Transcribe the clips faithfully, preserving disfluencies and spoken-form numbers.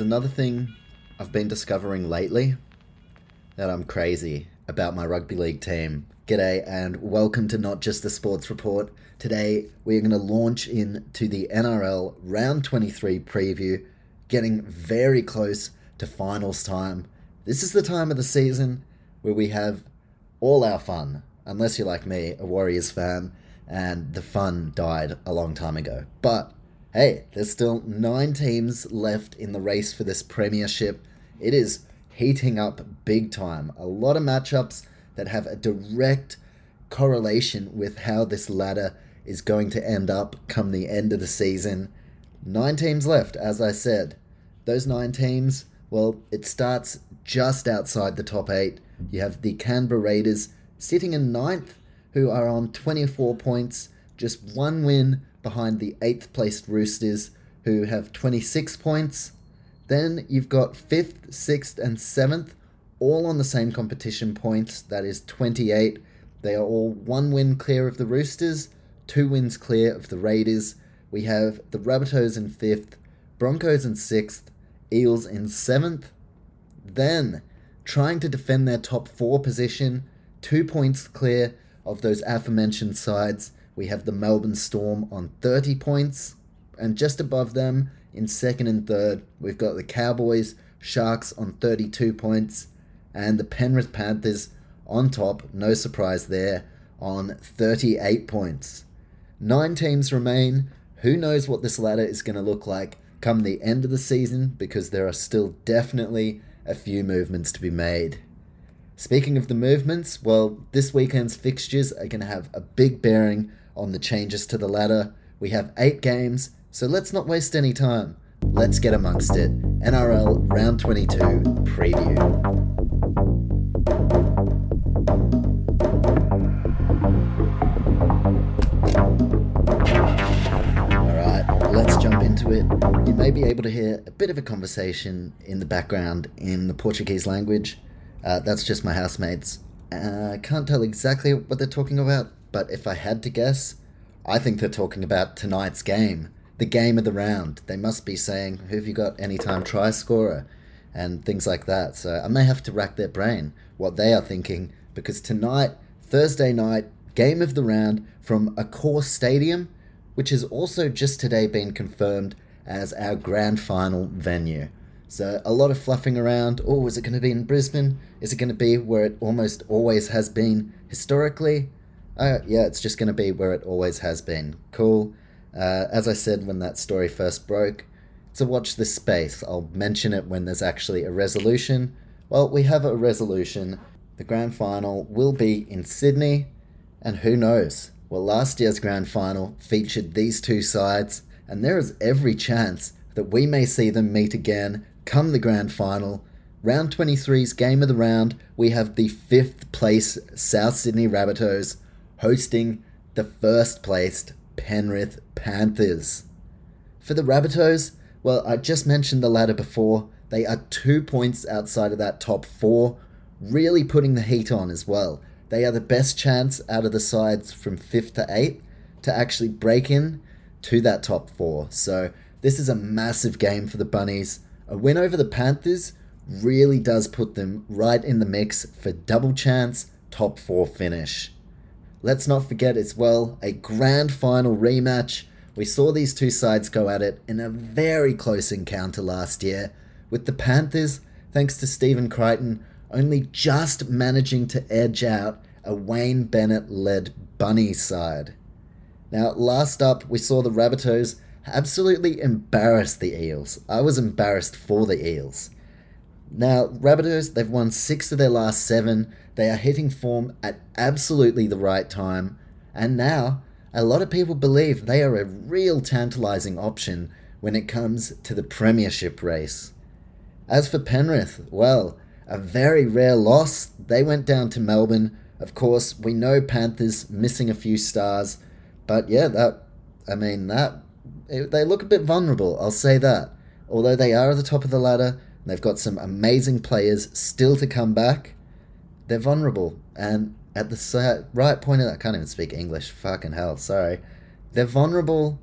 Another thing I've been discovering lately that I'm crazy about my rugby league team. G'day and welcome to Not Just a Sports Report. Today we're going to launch into the N R L Round twenty-three preview, getting very close to finals time. This is the time of the season where we have all our fun, unless you're like me, a Warriors fan, and the fun died a long time ago. But hey, there's still nine teams left in the race for this premiership. It is heating up big time. A lot of matchups that have a direct correlation with how this ladder is going to end up come the end of the season. Nine teams left, as I said. Those nine teams, well, it starts just outside the top eight. You have the Canberra Raiders sitting in ninth, who are on twenty-four points, just one win behind the eighth placed Roosters, who have twenty-six points. Then you've got fifth, sixth and seventh, all on the same competition points, that is twenty-eight. They are all one win clear of the Roosters, two wins clear of the Raiders. We have the Rabbitohs in fifth, Broncos in sixth, Eels in seventh. Then, trying to defend their top four position, two points clear of those aforementioned sides, we have the Melbourne Storm on thirty points, and just above them in second and third, we've got the Cowboys, Sharks on thirty-two points, and the Penrith Panthers on top, no surprise there, on thirty-eight points. Nine teams remain. Who knows what this ladder is going to look like come the end of the season, because there are still definitely a few movements to be made. Speaking of the movements, well, this weekend's fixtures are going to have a big bearing on the changes to the ladder. We have eight games, so let's not waste any time. Let's get amongst it. N R L Round twenty-two preview. Alright, let's jump into it. You may be able to hear a bit of a conversation in the background in the Portuguese language. Uh, that's just my housemates. Uh, I can't tell exactly what they're talking about, but if I had to guess, I think they're talking about tonight's game, the game of the round. They must be saying, who have you got anytime try scorer, and things like that. So I may have to rack their brain what they are thinking, because tonight, Thursday night, game of the round from Accor Stadium, which has also just today been confirmed as our grand final venue. So a lot of fluffing around. Oh, is it going to be in Brisbane? Is it going to be where it almost always has been historically? Uh, yeah, it's just going to be where it always has been. Cool. Uh, as I said when that story first broke, so watch this space. I'll mention it when there's actually a resolution. Well, we have a resolution. The grand final will be in Sydney, and who knows? Well, last year's grand final featured these two sides, and there is every chance that we may see them meet again come the grand final. Round twenty-three's game of the round, we have the fifth place South Sydney Rabbitohs hosting the first placed Penrith Panthers. For the Rabbitohs, well, I just mentioned the ladder before. They are two points outside of that top four, really putting the heat on as well. They are the best chance out of the sides from fifth to eighth to actually break in to that top four. So this is a massive game for the Bunnies. A win over the Panthers really does put them right in the mix for double chance top four finish. Let's not forget as well, a grand final rematch. We saw these two sides go at it in a very close encounter last year, with the Panthers, thanks to Stephen Crichton, only just managing to edge out a Wayne Bennett-led Bunny side. Now, last up, we saw the Rabbitohs absolutely embarrass the Eels. I was embarrassed for the Eels. Now, Rabbitohs, they've won six of their last seven. They are hitting form at absolutely the right time. And now, a lot of people believe they are a real tantalising option when it comes to the premiership race. As for Penrith, well, a very rare loss. They went down to Melbourne. Of course, we know Panthers missing a few stars, but yeah, that, I mean, that, it, they look a bit vulnerable, I'll say that. Although they are at the top of the ladder, and they've got some amazing players still to come back, they're vulnerable. And at the right point of that, I can't even speak English, fucking hell, sorry. They're vulnerable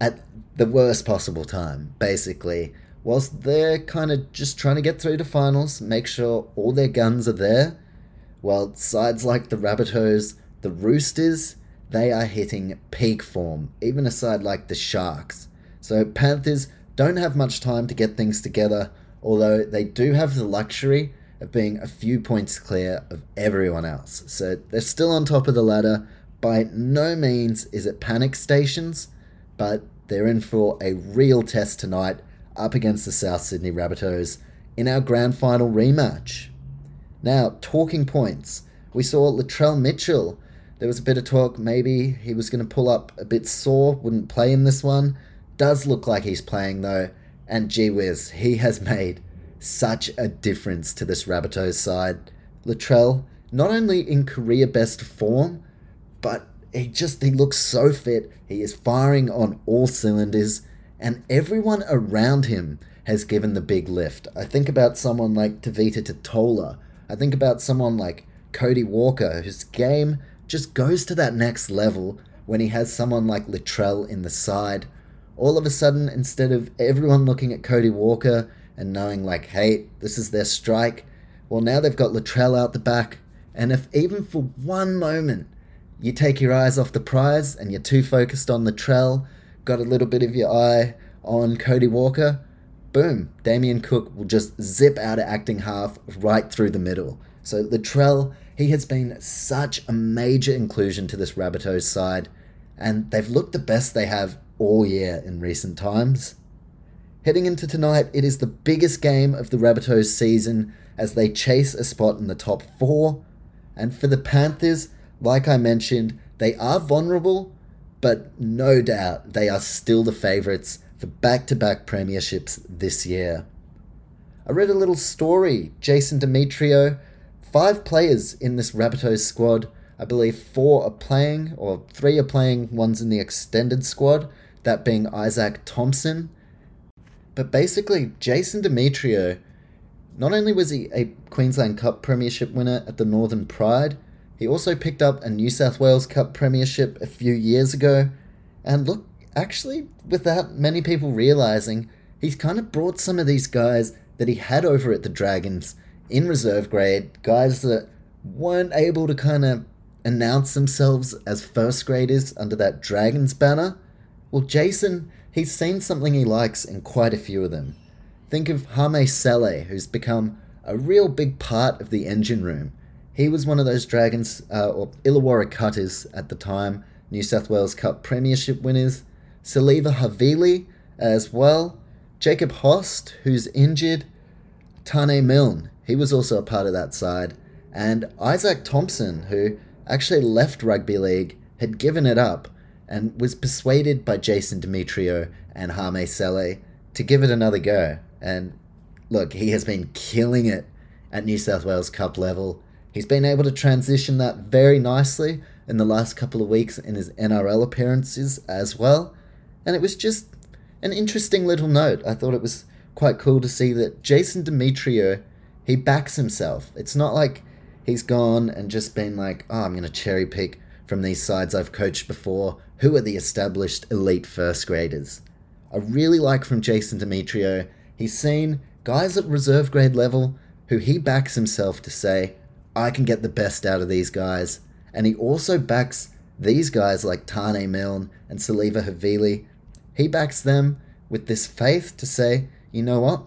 at the worst possible time, basically. Whilst they're kind of just trying to get through to finals, make sure all their guns are there, while sides like the Rabbitohs, the Roosters, they are hitting peak form, even a side like the Sharks. So Panthers don't have much time to get things together, although they do have the luxury of being a few points clear of everyone else. So they're still on top of the ladder. By no means is it panic stations, but they're in for a real test tonight up against the South Sydney Rabbitohs in our grand final rematch. Now, talking points. We saw Latrell Mitchell. There was a bit of talk, maybe he was going to pull up a bit sore, wouldn't play in this one. Does look like he's playing though, and gee whiz, he has made such a difference to this Rabbitohs side. Latrell, not only in career best form, but he just, he looks so fit. He is firing on all cylinders, and everyone around him has given the big lift. I think about someone like Tevita Tatola. I think about someone like Cody Walker, whose game just goes to that next level when he has someone like Latrell in the side. All of a sudden, instead of everyone looking at Cody Walker and knowing like, hey, this is their strike, well, now they've got Latrell out the back. And if even for one moment you take your eyes off the prize and you're too focused on Latrell, got a little bit of your eye on Cody Walker, boom, Damian Cook will just zip out of acting half right through the middle. So Latrell, he has been such a major inclusion to this Rabbitohs side, and they've looked the best they have all year in recent times. Heading into tonight, it is the biggest game of the Rabbitohs season as they chase a spot in the top four. And for the Panthers, like I mentioned, they are vulnerable, but no doubt they are still the favourites for back-to-back premierships this year. I read a little story, Jason Demetriou, five players in this Rabbitohs squad, I believe four are playing, or three are playing, one's in the extended squad, that being Isaac Thompson. But basically, Jason Demetriou, not only was he a Queensland Cup Premiership winner at the Northern Pride, he also picked up a New South Wales Cup Premiership a few years ago, and look, actually, without many people realising, he's kind of brought some of these guys that he had over at the Dragons in reserve grade, guys that weren't able to kind of announce themselves as first graders under that Dragons banner. Well, Jason, he's seen something he likes in quite a few of them. Think of Hame Sele, who's become a real big part of the engine room. He was one of those Dragons, uh, or Illawarra Cutters at the time, New South Wales Cup Premiership winners. Siliva Havili as well. Jacob Host, who's injured. Tane Milne, he was also a part of that side. And Isaac Thompson, who actually left rugby league, had given it up, and was persuaded by Jason Demetriou and Hame Sele to give it another go. And look, he has been killing it at New South Wales Cup level. He's been able to transition that very nicely in the last couple of weeks in his N R L appearances as well. And it was just an interesting little note. I thought it was quite cool to see that Jason Demetriou, he backs himself. It's not like he's gone and just been like, oh, I'm going to cherry pick from these sides I've coached before. Who are the established elite first graders? I really like from Jason Demetriou, he's seen guys at reserve grade level who he backs himself to say, I can get the best out of these guys. And he also backs these guys like Tane Milne and Siliva Havili. He backs them with this faith to say, you know what?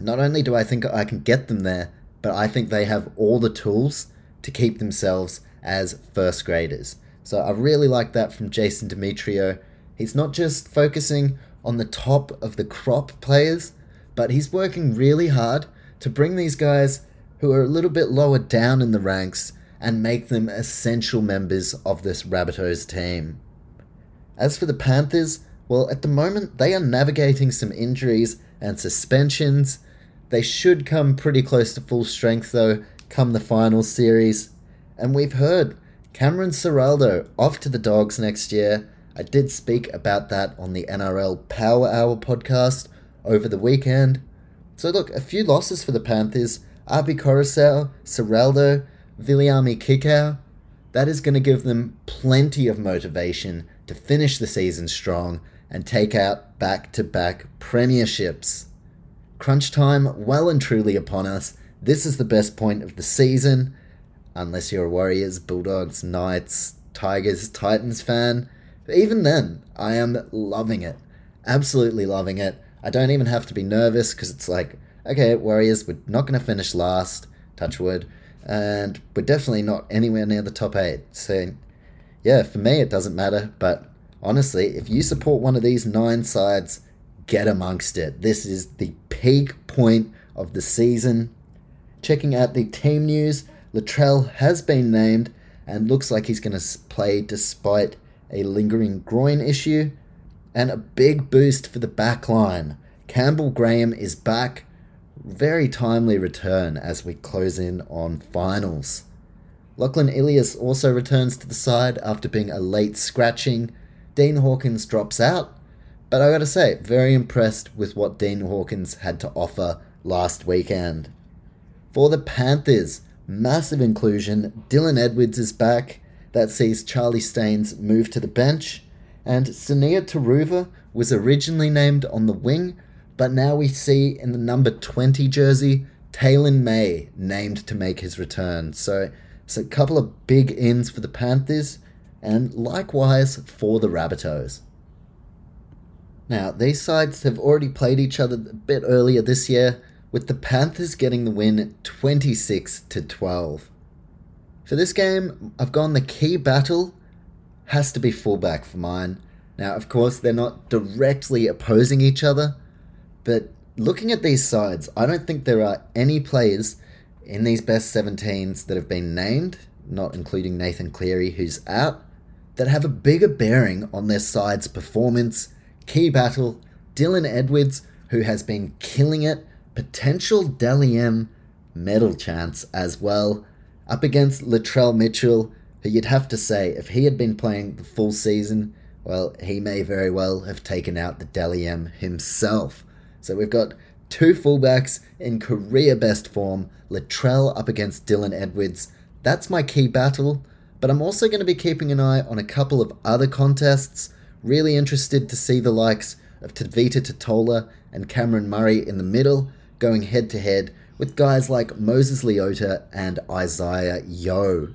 Not only do I think I can get them there, but I think they have all the tools to keep themselves as first graders. So I really like that from Jason Demetriou. He's not just focusing on the top of the crop players, but he's working really hard to bring these guys who are a little bit lower down in the ranks and make them essential members of this Rabbitohs team. As for the Panthers, well, at the moment, they are navigating some injuries and suspensions. They should come pretty close to full strength, though, come the final series. And we've heard Cameron Ciraldo off to the Dogs next year. I did speak about that on the N R L Power Hour podcast over the weekend. So look, a few losses for the Panthers. Abi Coraceau, Ciraldo, Viliami Kikau. That is going to give them plenty of motivation to finish the season strong and take out back-to-back premierships. Crunch time well and truly upon us. This is the best point of the season, unless you're a Warriors, Bulldogs, Knights, Tigers, Titans fan. But even then, I am loving it. Absolutely loving it. I don't even have to be nervous because it's like, okay, Warriors, we're not going to finish last, touch wood, and we're definitely not anywhere near the top eight. So, yeah, for me, it doesn't matter. But honestly, if you support one of these nine sides, get amongst it. This is the peak point of the season. Checking out the team news, Latrell has been named and looks like he's going to play despite a lingering groin issue. And a big boost for the back line. Campbell Graham is back. Very timely return as we close in on finals. Lachlan Ilias also returns to the side after being a late scratching. Dean Hawkins drops out. But I gotta say, very impressed with what Dean Hawkins had to offer last weekend. For the Panthers, massive inclusion. Dylan Edwards is back. That sees Charlie Staines move to the bench. And Sunia Taruva was originally named on the wing, but now we see in the number twenty jersey, Taylan May named to make his return. So it's a couple of big ins for the Panthers, and likewise for the Rabbitohs. Now, these sides have already played each other a bit earlier this year, with the Panthers getting the win twenty-six to twelve. For this game, I've gone the key battle has to be fullback for mine. Now, of course, they're not directly opposing each other, but looking at these sides, I don't think there are any players in these best seventeens that have been named, not including Nathan Cleary, who's out, that have a bigger bearing on their side's performance. Key battle, Dylan Edwards, who has been killing it, potential Dally M medal chance as well, up against Latrell Mitchell, who you'd have to say, if he had been playing the full season, well, he may very well have taken out the Dally M himself. So we've got two fullbacks in career best form, Latrell up against Dylan Edwards. That's my key battle, but I'm also going to be keeping an eye on a couple of other contests. Really interested to see the likes of Tevita Tatola and Cameron Murray in the middle going head-to-head with guys like Moses Leota and Isaiah Yeo.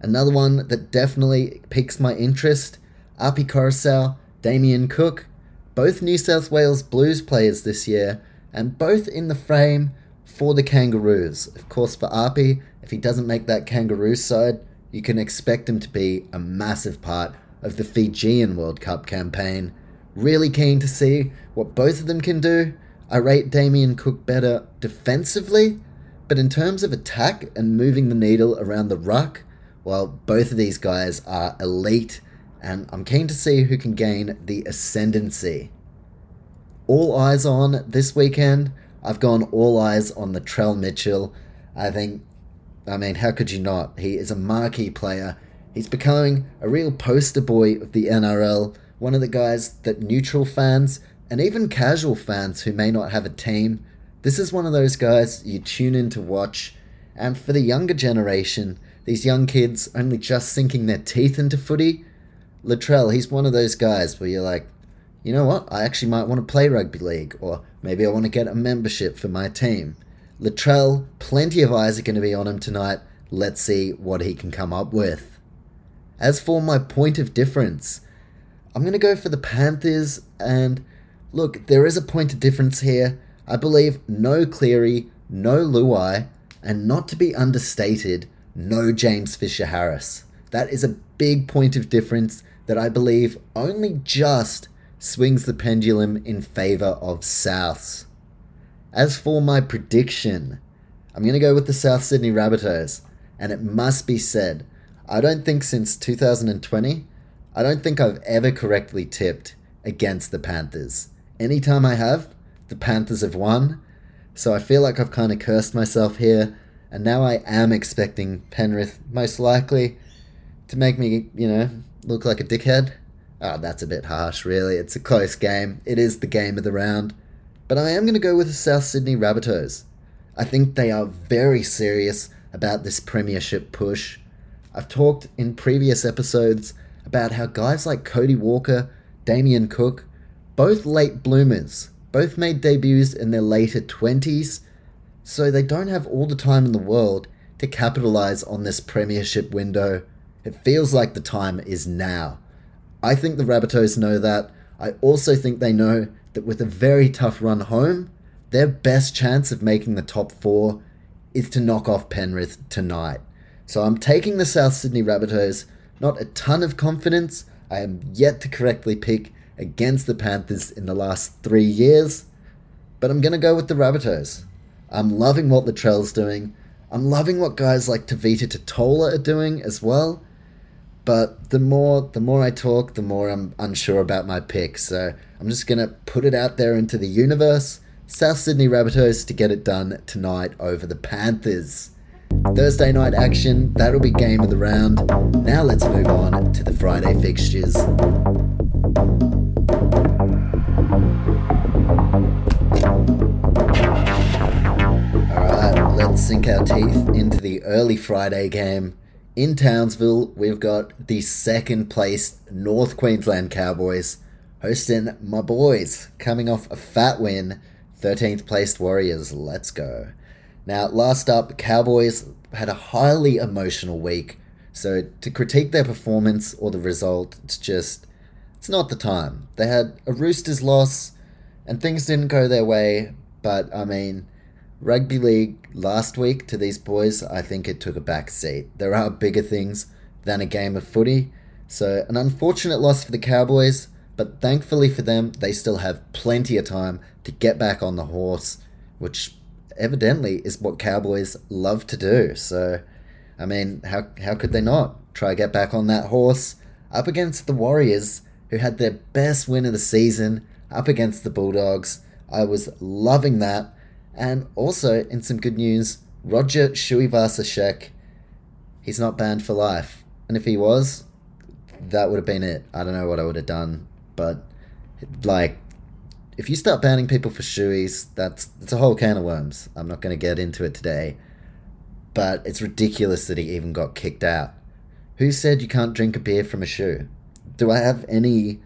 Another one that definitely piques my interest, Abi Coraceau, Damian Cook, both New South Wales Blues players this year, and both in the frame for the Kangaroos. Of course, for Api, if he doesn't make that Kangaroo side, you can expect him to be a massive part of the Fijian World Cup campaign. Really keen to see what both of them can do. I rate Damian Cook better defensively, but in terms of attack and moving the needle around the ruck, well, both of these guys are elite, and I'm keen to see who can gain the ascendancy. All eyes on this weekend. I've gone all eyes on Latrell Mitchell. I think, I mean, how could you not? He is a marquee player. He's becoming a real poster boy of the N R L, one of the guys that neutral fans and even casual fans who may not have a team, this is one of those guys you tune in to watch. And for the younger generation, these young kids only just sinking their teeth into footy, Latrell, he's one of those guys where you're like, you know what, I actually might want to play rugby league, or maybe I want to get a membership for my team. Latrell, plenty of eyes are going to be on him tonight. Let's see what he can come up with. As for my point of difference, I'm going to go for the Panthers, and look, there is a point of difference here. I believe no Cleary, no Luai, and not to be understated, no James Fisher-Harris. That is a big point of difference that I believe only just swings the pendulum in favour of Souths. As for my prediction, I'm going to go with the South Sydney Rabbitohs, and it must be said, I don't think since two thousand twenty, I don't think I've ever correctly tipped against the Panthers. Anytime I have, the Panthers have won. So I feel like I've kind of cursed myself here, and now I am expecting Penrith, most likely, to make me, you know, look like a dickhead. Oh, that's a bit harsh, really. It's a close game. It is the game of the round. But I am going to go with the South Sydney Rabbitohs. I think they are very serious about this premiership push. I've talked in previous episodes about how guys like Cody Walker, Damian Cook, both late bloomers, both made debuts in their later twenties, so they don't have all the time in the world to capitalise on this premiership window. It feels like the time is now. I think the Rabbitohs know that. I also think they know that with a very tough run home, their best chance of making the top four is to knock off Penrith tonight. So I'm taking the South Sydney Rabbitohs, not a ton of confidence. I am yet to correctly pick against the Panthers in the last three years, but I'm going to go with the Rabbitohs. I'm loving what Latrell's doing. I'm loving what guys like Tevita Tatola are doing as well. But the more the more I talk, the more I'm unsure about my pick. So I'm just going to put it out there into the universe. South Sydney Rabbitohs to get it done tonight over the Panthers. Thursday night action, that'll be game of the round. Now let's move on to the Friday fixtures. Alright, let's sink our teeth into the early Friday game. In Townsville, we've got the second place North Queensland Cowboys hosting my boys, coming off a fat win, thirteenth placed Warriors. Let's go. Now, last up, Cowboys had a highly emotional week, so to critique their performance or the result, it's just, it's not the time. They had a Roosters loss, and things didn't go their way, but, I mean, rugby league last week to these boys, I think it took a back seat. There are bigger things than a game of footy, so an unfortunate loss for the Cowboys, but thankfully for them, they still have plenty of time to get back on the horse, which evidently is what Cowboys love to do. So, I mean, how how could they not try to get back on that horse up against the Warriors, who had their best win of the season up against the Bulldogs? I was loving that. And also, in some good news, Roger Tuivasa-Sheck, he's not banned for life. And if he was, that would have been it. I don't know what I would have done, but, like, if you start banning people for shoeies, that's it's a whole can of worms. I'm not going to get into it today. But it's ridiculous that he even got kicked out. Who said you can't drink a beer from a shoe? Do I have any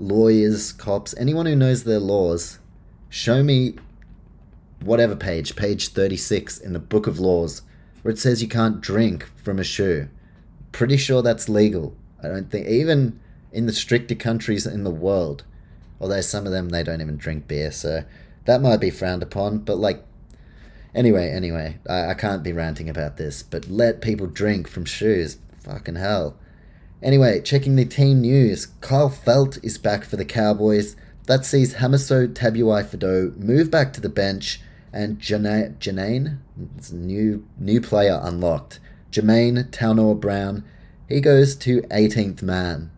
lawyers, cops, anyone who knows their laws? Show me whatever page, page thirty-six in the Book of Laws, where it says you can't drink from a shoe. Pretty sure that's legal. I don't think, even in the stricter countries in the world, although some of them, they don't even drink beer, so that might be frowned upon. But, like, anyway, anyway, I, I can't be ranting about this, but let people drink from shoes. Fucking hell. Anyway, checking the team news, Kyle Felt is back for the Cowboys. That sees Hamiso Tabuai-Fidou move back to the bench, and Jana- Janane, it's a new, new player unlocked, Jermaine Taunoa-Brown, he goes to eighteenth man.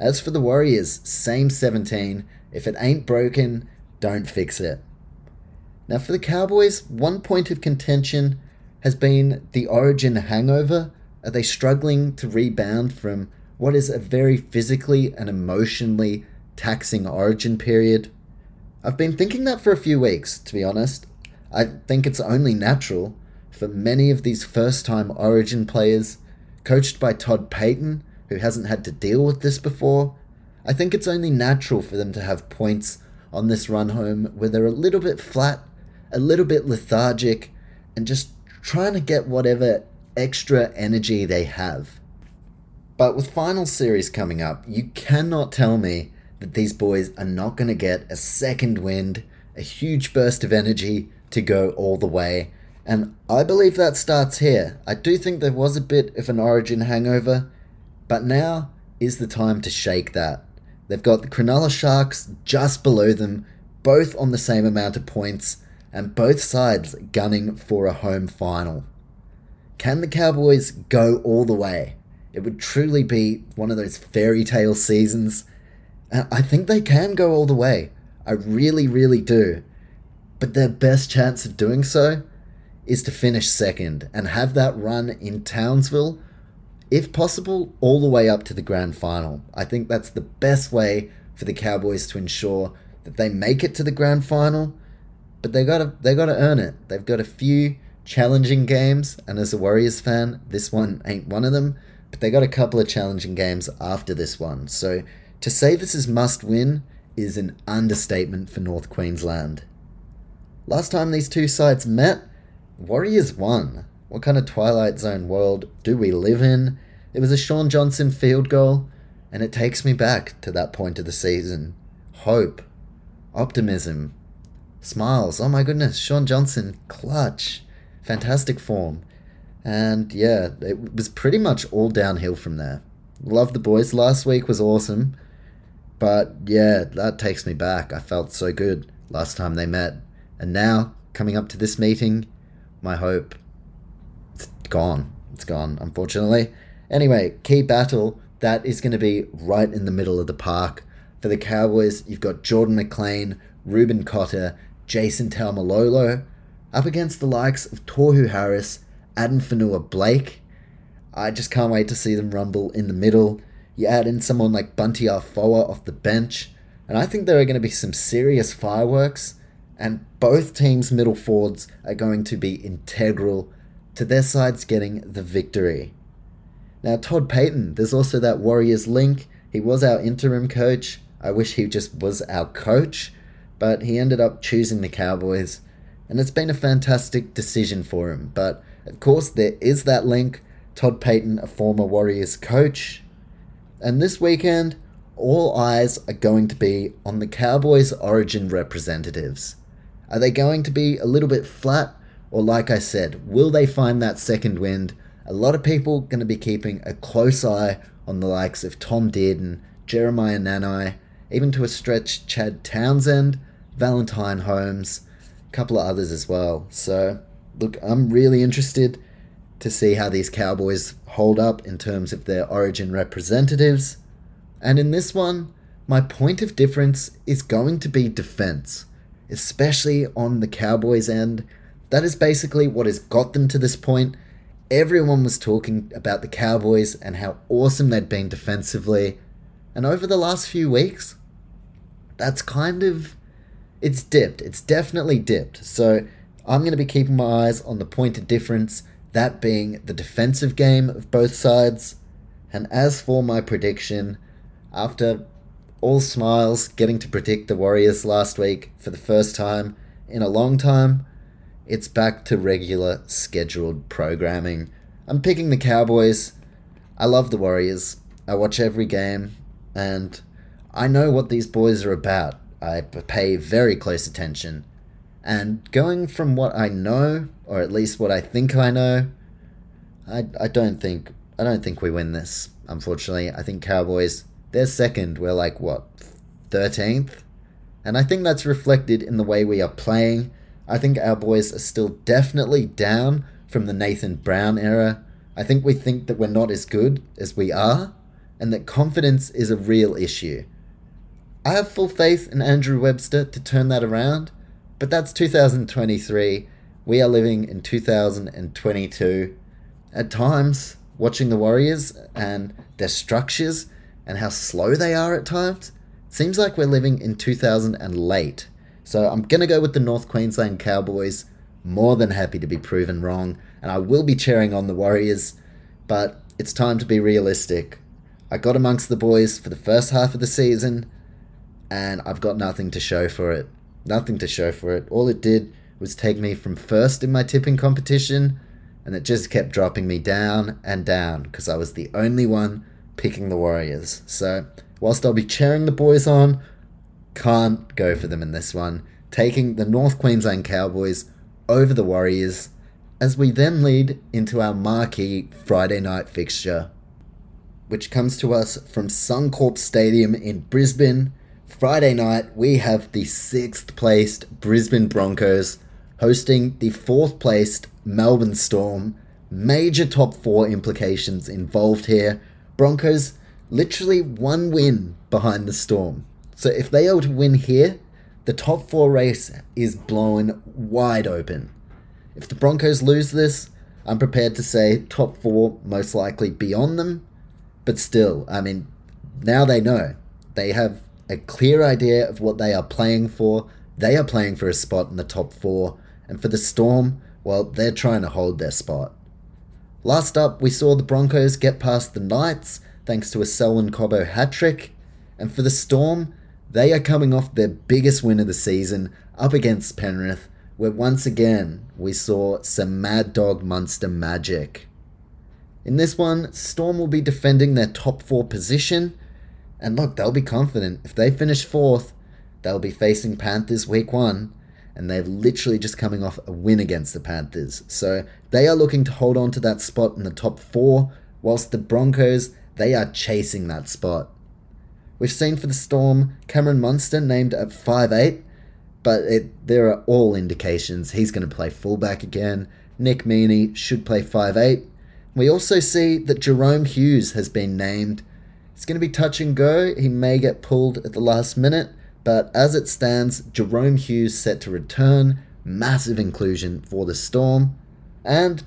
As for the Warriors, same seventeen. If it ain't broken, don't fix it. Now for the Cowboys, one point of contention has been the Origin hangover. Are they struggling to rebound from what is a very physically and emotionally taxing Origin period? I've been thinking that for a few weeks, to be honest. I think it's only natural for many of these first-time Origin players, coached by Todd Payten, who hasn't had to deal with this before. I think it's only natural for them to have points on this run home where they're a little bit flat, a little bit lethargic, and just trying to get whatever extra energy they have. But with final series coming up, you cannot tell me that these boys are not going to get a second wind, a huge burst of energy to go all the way. And I believe that starts here. I do think there was a bit of an Origin hangover, but now is the time to shake that. They've got the Cronulla Sharks just below them, both on the same amount of points, and both sides gunning for a home final. Can the Cowboys go all the way? It would truly be one of those fairy tale seasons. I think they can go all the way. I really, really do. but their best chance of doing so is to finish second and have that run in Townsville, if possible, all the way up to the grand final. I think that's the best way for the Cowboys to ensure that they make it to the grand final, but they gotta they gotta earn it. They've got a few challenging games, and as a Warriors fan, this one ain't one of them, but they got a couple of challenging games after this one. So to say this is must win is an understatement for North Queensland. Last time these two sides met, Warriors won. What kind of Twilight Zone world do we live in? It was a Shaun Johnson field goal, and it takes me back to that point of the season. Hope, optimism, smiles. Oh my goodness, Shaun Johnson, clutch. Fantastic form. And yeah, it was pretty much all downhill from there. Love the boys. Last week was awesome. But yeah, that takes me back. I felt so good last time they met. And now, coming up to this meeting, my hope, it's gone. It's gone, unfortunately. Anyway, key battle. That is going to be right in the middle of the park. For the Cowboys, you've got Jordan McLean, Ruben Cotter, Jason Taumalolo, up against the likes of Tohu Harris, Adenfanua Blake. I just can't wait to see them rumble in the middle. You add in someone like Bunty Afoa off the bench, and I think there are going to be some serious fireworks, and both teams' middle forwards are going to be integral to their sides getting the victory. Now, Todd Payten, there's also that Warriors link. He was our interim coach. I wish he just was our coach, but he ended up choosing the Cowboys, and it's been a fantastic decision for him. But of course, there is that link. Todd Payten, a former Warriors coach. And this weekend, all eyes are going to be on the Cowboys' origin representatives. Are they going to be a little bit flat? Or like I said, will they find that second wind? A lot of people going to be keeping a close eye on the likes of Tom Dearden, Jeremiah Nanai, even to a stretch Chad Townsend, Valentine Holmes, a couple of others as well. So look, I'm really interested to see how these Cowboys hold up in terms of their origin representatives. And in this one, my point of difference is going to be defense, especially on the Cowboys' end. That is basically what has got them to this point. Everyone was talking about the Cowboys and how awesome they'd been defensively. And over the last few weeks, that's kind of... It's dipped. It's definitely dipped. So I'm going to be keeping my eyes on the point of difference, that being the defensive game of both sides. And as for my prediction, after all smiles getting to predict the Warriors last week for the first time in a long time, it's back to regular scheduled programming. I'm picking the Cowboys. I love the Warriors. I watch every game, and I know what these boys are about. I pay very close attention. And going from what I know, or at least what I think I know, I I don't think I don't think we win this. Unfortunately, I think Cowboys, they're second. We're like what, thirteenth, and I think that's reflected in the way we are playing. I think our boys are still definitely down from the Nathan Brown era. I think we think that we're not as good as we are, and that confidence is a real issue. I have full faith in Andrew Webster to turn that around. But that's two thousand twenty-three. We are living in two thousand twenty-two. At times, watching the Warriors and their structures and how slow they are at times, seems like we're living in two thousand late. So I'm going to go with the North Queensland Cowboys. More than happy to be proven wrong. And I will be cheering on the Warriors. But it's time to be realistic. I got amongst the boys for the first half of the season, and I've got nothing to show for it. Nothing to show for it. All it did was take me from first in my tipping competition, and it just kept dropping me down and down because I was the only one picking the Warriors. So whilst I'll be cheering the boys on, can't go for them in this one. Taking the North Queensland Cowboys over the Warriors as we then lead into our marquee Friday night fixture, which comes to us from Suncorp Stadium in Brisbane. Friday night, we have the sixth-placed Brisbane Broncos hosting the fourth-placed Melbourne Storm. Major top four implications involved here. Broncos literally one win behind the Storm. So if they are to win here, The top four race is blown wide open. If the Broncos lose this, I'm prepared to say top four most likely beyond them. But still, I mean, now they know. They have a clear idea of what they are playing for. They are playing for a spot in the top four. And for the Storm, well, they're trying to hold their spot. Last up, we saw the Broncos get past the Knights, thanks to a Selwyn Cobbo hat-trick. And for the Storm, they are coming off their biggest win of the season, up against Penrith, where once again, we saw some Mad Dog Munster magic. In this one, Storm will be defending their top four position, and look, they'll be confident. If they finish fourth, they'll be facing Panthers week one, and they're literally just coming off a win against the Panthers. So they are looking to hold on to that spot in the top four, whilst the Broncos, they are chasing that spot. We've seen for the Storm, Cameron Munster named at five eight, but it, there are all indications he's going to play fullback again. Nick Meaney should play five eight. We also see that Jahrome Hughes has been named. It's going to be touch and go. He may get pulled at the last minute, but as it stands, Jahrome Hughes set to return. Massive inclusion for the Storm. And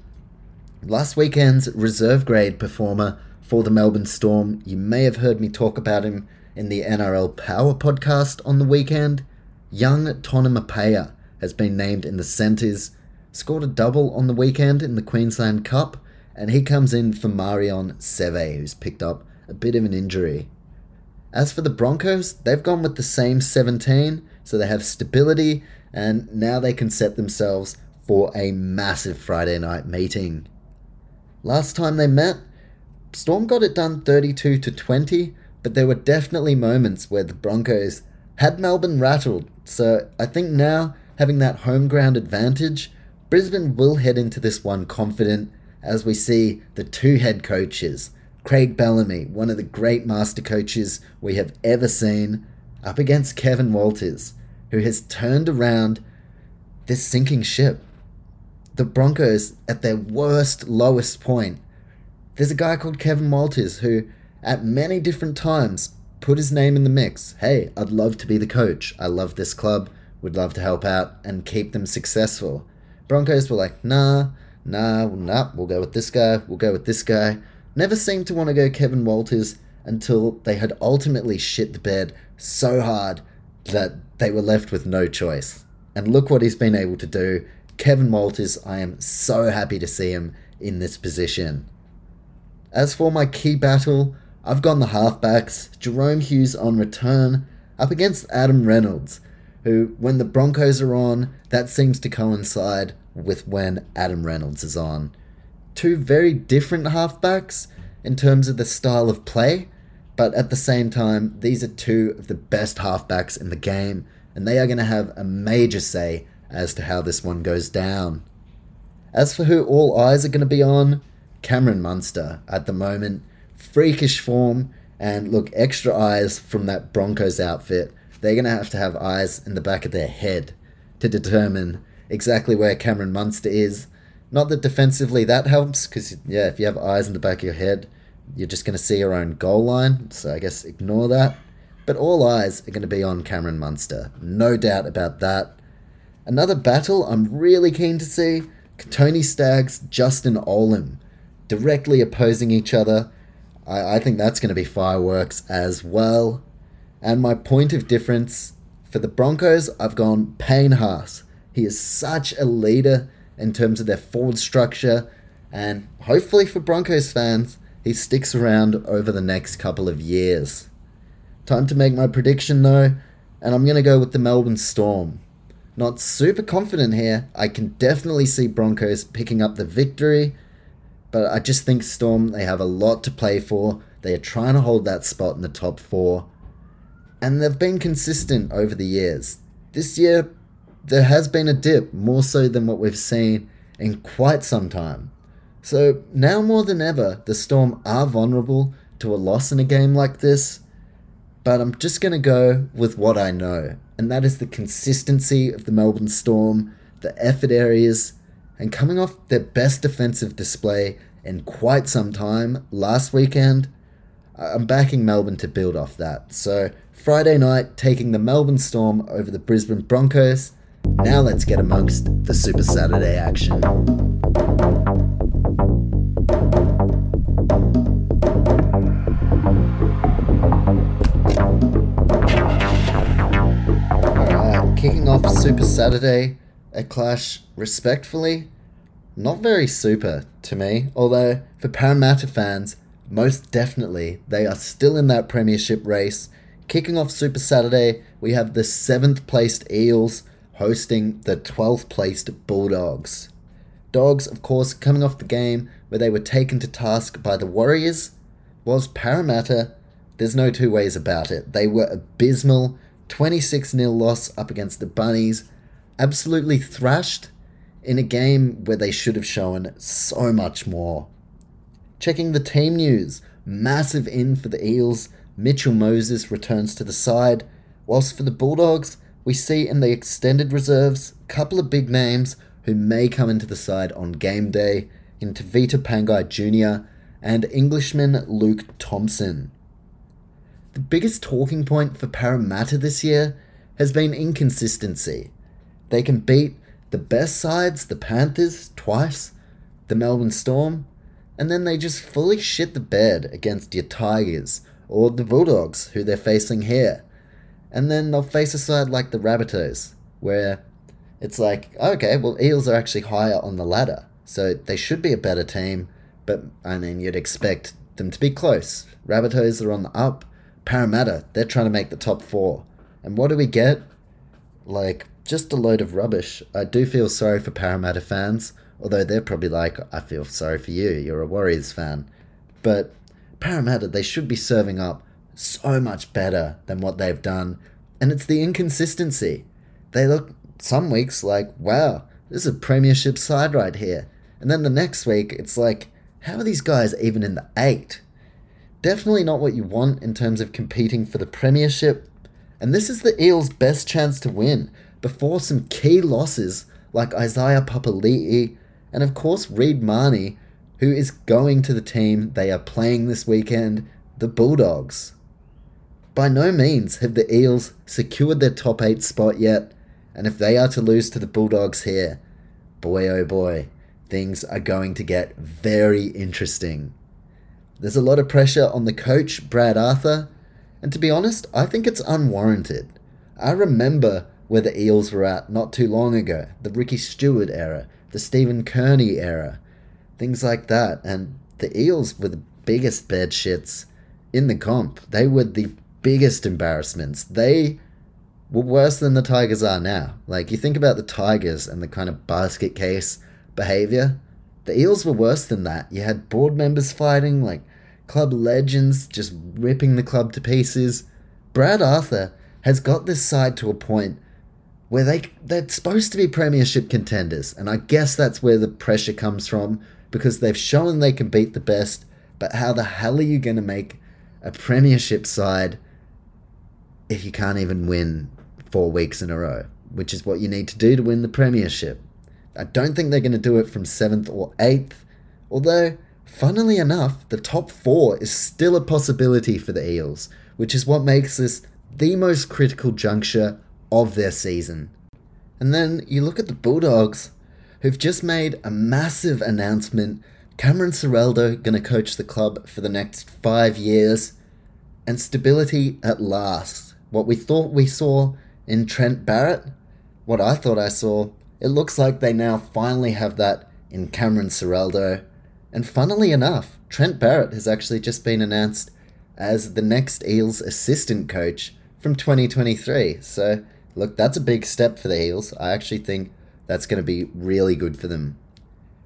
last weekend's reserve grade performer for the Melbourne Storm, you may have heard me talk about him in the N R L Power podcast on the weekend. Young Tonu Mapea has been named in the centres, scored a double on the weekend in the Queensland Cup, and he comes in for Marion Seve, who's picked up a bit of an injury. As for the Broncos, they've gone with the same seventeen, so they have stability, and now they can set themselves for a massive Friday night meeting. Last time they met, Storm got it done thirty-two to twenty, but there were definitely moments where the Broncos had Melbourne rattled, so I think now, having that home ground advantage, Brisbane will head into this one confident, as we see the two head coaches, Craig Bellamy, one of the great master coaches we have ever seen, up against Kevin Walters, who has turned around this sinking ship. The Broncos, at their worst, lowest point, there's a guy called Kevin Walters who, at many different times, put his name in the mix. Hey, I'd love to be the coach. I love this club. Would love to help out and keep them successful. Broncos were like, nah, nah, nah, we'll go with this guy. We'll go with this guy. Never seemed to want to go Kevin Walters until they had ultimately shit the bed so hard that they were left with no choice. And look what he's been able to do. Kevin Walters, I am so happy to see him in this position. As for my key battle, I've gone the halfbacks, Jahrome Hughes on return, up against Adam Reynolds, who, when the Broncos are on, that seems to coincide with when Adam Reynolds is on. Two very different halfbacks in terms of the style of play, but at the same time, these are two of the best halfbacks in the game, and they are going to have a major say as to how this one goes down. As for who all eyes are going to be on, Cameron Munster at the moment, freakish form, and look, extra eyes from that Broncos outfit. They're going to have to have eyes in the back of their head to determine exactly where Cameron Munster is. Not that defensively that helps, because yeah, if you have eyes in the back of your head, you're just going to see your own goal line, so I guess ignore that. But all eyes are going to be on Cameron Munster, no doubt about that. Another battle I'm really keen to see, Tony Staggs, Justin Olam, directly opposing each other. I, I think that's going to be fireworks as well. And my point of difference for the Broncos, I've gone Payne Haas. He is such a leader in terms of their forward structure, and hopefully for Broncos fans, he sticks around over the next couple of years. Time to make my prediction though, and I'm going to go with the Melbourne Storm. Not super confident here. I can definitely see Broncos picking up the victory, but I just think Storm, they have a lot to play for. They are trying to hold that spot in the top four. And they've been consistent over the years. This year, there has been a dip, more so than what we've seen in quite some time. So now more than ever, the Storm are vulnerable to a loss in a game like this. But I'm just going to go with what I know. And that is the consistency of the Melbourne Storm, the effort areas, and coming off their best defensive display in quite some time last weekend. I'm backing Melbourne to build off that. So Friday night taking the Melbourne Storm over the Brisbane Broncos. Now let's get amongst the Super Saturday action. Alright, kicking off Super Saturday, a clash respectfully, not very super to me, although for Parramatta fans, most definitely they are still in that premiership race. Kicking off Super Saturday, we have the seventh placed Eels hosting the twelfth placed Bulldogs. Dogs, of course, coming off the game where they were taken to task by the Warriors. Was Parramatta, there's no two ways about it. They were abysmal, twenty-six nil loss up against the Bunnies, absolutely thrashed in a game where they should have shown so much more. Checking the team news, massive in for the Eels, Mitchell Moses returns to the side, whilst for the Bulldogs, we see in the extended reserves a couple of big names who may come into the side on game day in Tevita Pangai Junior and Englishman Luke Thompson. The biggest talking point for Parramatta this year has been inconsistency. They can beat the best sides, the Panthers, twice, the Melbourne Storm, and then they just fully shit the bed against your Tigers or the Bulldogs, who they're facing here. And then they'll face a side like the Rabbitohs, where it's like, okay, well, Eels are actually higher on the ladder, so they should be a better team, but, I mean, you'd expect them to be close. Rabbitohs are on the up. Parramatta, they're trying to make the top four. And what do we get? Like, just a load of rubbish. I do feel sorry for Parramatta fans, although they're probably like, I feel sorry for you, you're a Warriors fan. But Parramatta, they should be serving up so much better than what they've done, and it's the inconsistency. They look some weeks like, wow, this is a premiership side right here, and then the next week it's like, how are these guys even in the eight? Definitely not what you want in terms of competing for the premiership, and this is the Eels' best chance to win before some key losses like Isaiah Papali'i and of course Reid Marnie, who is going to the team they are playing this weekend, the Bulldogs. By no means have the Eels secured their top eight spot yet, and if they are to lose to the Bulldogs here, boy oh boy, things are going to get very interesting. There's a lot of pressure on the coach, Brad Arthur, and to be honest, I think it's unwarranted. I remember where the Eels were at not too long ago, the Ricky Stewart era, the Stephen Kearney era, things like that, and the Eels were the biggest bed shits in the comp. They were the biggest embarrassments. They were worse than the Tigers are now. Like, you think about the Tigers and the kind of basket case behaviour. The Eels were worse than that. You had board members fighting, like club legends just ripping the club to pieces. Brad Arthur has got this side to a point where they, they're supposed to be premiership contenders, and I guess that's where the pressure comes from, because they've shown they can beat the best, but how the hell are you going to make a premiership side if you can't even win four weeks in a row, which is what you need to do to win the premiership. I don't think they're going to do it from seventh or eighth, although, funnily enough, the top four is still a possibility for the Eels, which is what makes this the most critical juncture of their season. And then you look at the Bulldogs, who've just made a massive announcement. Cameron Ciraldo going to coach the club for the next five years, and stability at last. What we thought we saw in Trent Barrett, what I thought I saw, it looks like they now finally have that in Cameron Ciraldo. And funnily enough, Trent Barrett has actually just been announced as the next Eels assistant coach from twenty twenty-three. So, look, that's a big step for the Eels. I actually think that's going to be really good for them.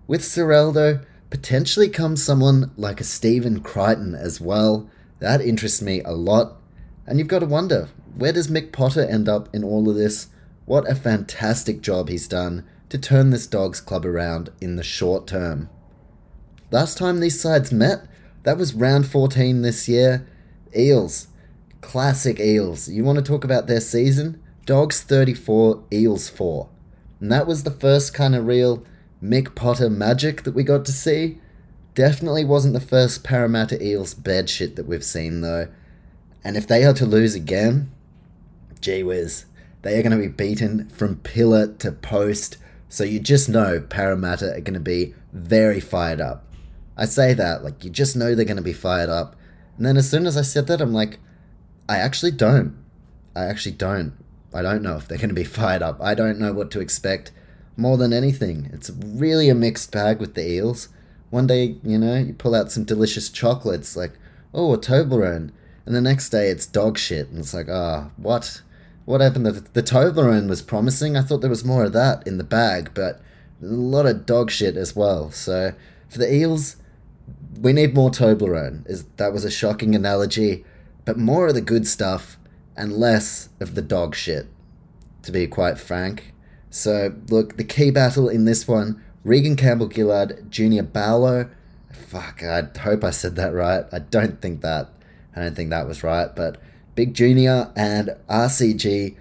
With Ciraldo, potentially comes someone like a Stephen Crichton as well. That interests me a lot. And you've got to wonder, where does Mick Potter end up in all of this? What a fantastic job he's done to turn this Dogs club around in the short term. Last time these sides met, that was round fourteen this year. Eels. Classic Eels. You want to talk about their season? Dogs thirty-four, Eels four. And that was the first kind of real Mick Potter magic that we got to see. Definitely wasn't the first Parramatta Eels bed shit that we've seen though, And if they are to lose again, gee whiz, they are going to be beaten from pillar to post. So you just know Parramatta are going to be very fired up. I say that, like, you just know they're going to be fired up. And then as soon as I said that, I'm like, I actually don't. I actually don't. I don't know if they're going to be fired up. I don't know what to expect more than anything. It's really a mixed bag with the Eels. One day, you know, you pull out some delicious chocolates, like, oh, a Toblerone. And the next day it's dog shit. And it's like, ah, oh, what? What happened? The, the Toblerone was promising. I thought there was more of that in the bag, but a lot of dog shit as well. So for the Eels, we need more Toblerone. Is that was a shocking analogy, but more of the good stuff and less of the dog shit, to be quite frank. So look, the key battle in this one, Reagan Campbell-Gillard, Junior Baulo. Fuck, I hope I said that right. I don't think that. I don't think that was right, but Big Junior and R C G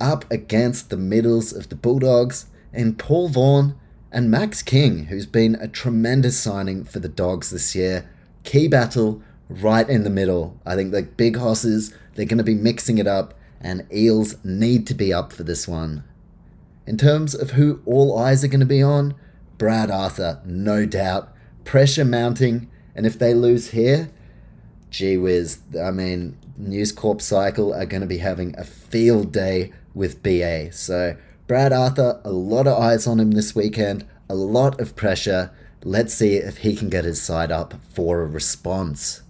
up against the middles of the Bulldogs and Paul Vaughan and Max King, who's been a tremendous signing for the Dogs this year. Key battle right in the middle. I think the Big Hosses, they're going to be mixing it up, and Eels need to be up for this one. In terms of who all eyes are going to be on, Brad Arthur, no doubt. Pressure mounting, and if they lose here, gee whiz, I mean, News Corp Cycle are going to be having a field day with B A. So Brad Arthur, a lot of eyes on him this weekend, a lot of pressure. Let's see if he can get his side up for a response.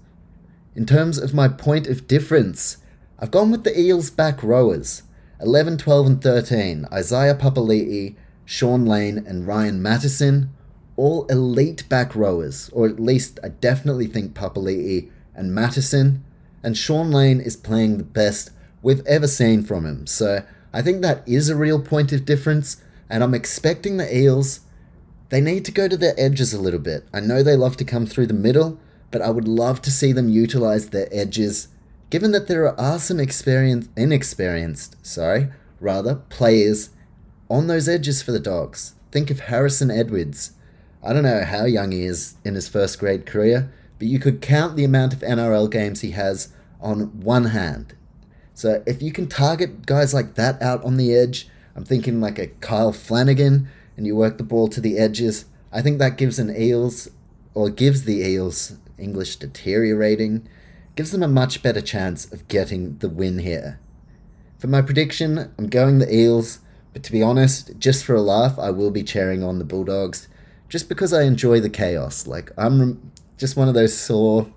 In terms of my point of difference, I've gone with the Eels back rowers. eleven, twelve and thirteen, Isaiah Papali'i, Shaun Lane and Ryan Mattison, all elite back rowers, or at least I definitely think Papali'i and Mattison, and Shaun Lane is playing the best we've ever seen from him. So I think that is a real point of difference, and I'm expecting the Eels, they need to go to their edges a little bit. I know they love to come through the middle, but I would love to see them utilise their edges, given that there are some experienced, inexperienced, sorry, rather, players on those edges for the Dogs. Think of Harrison Edwards. I don't know how young he is in his first grade career, but you could count the amount of N R L games he has on one hand. So if you can target guys like that out on the edge, I'm thinking like a Kyle Flanagan, and you work the ball to the edges, I think that gives an Eels, or gives the Eels, English deteriorating, gives them a much better chance of getting the win here. For my prediction, I'm going the Eels, but to be honest, just for a laugh, I will be cheering on the Bulldogs, just because I enjoy the chaos. Like, I'm just one of those sore,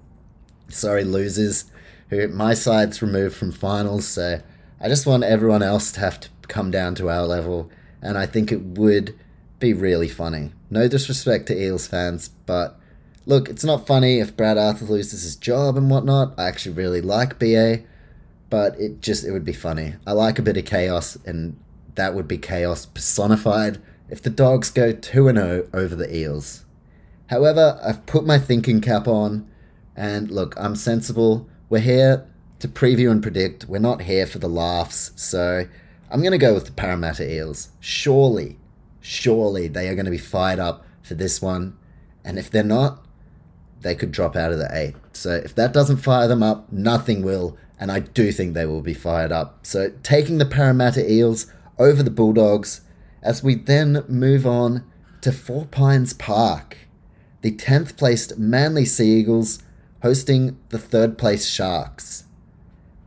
sorry, losers, who my side's removed from finals, so I just want everyone else to have to come down to our level, and I think it would be really funny. No disrespect to Eels fans, but look, it's not funny if Brad Arthur loses his job and whatnot. I actually really like B A, but it just, it would be funny. I like a bit of chaos, and that would be chaos personified if the Dogs go two and oh over the Eels. However, I've put my thinking cap on, and look, I'm sensible. We're here to preview and predict. We're not here for the laughs, so I'm going to go with the Parramatta Eels. Surely, surely they are going to be fired up for this one, and if they're not, they could drop out of the eight. So if that doesn't fire them up, nothing will, and I do think they will be fired up. So taking the Parramatta Eels over the Bulldogs, as we then move on to Four Pines Park. The tenth placed Manly Sea Eagles hosting the third place Sharks.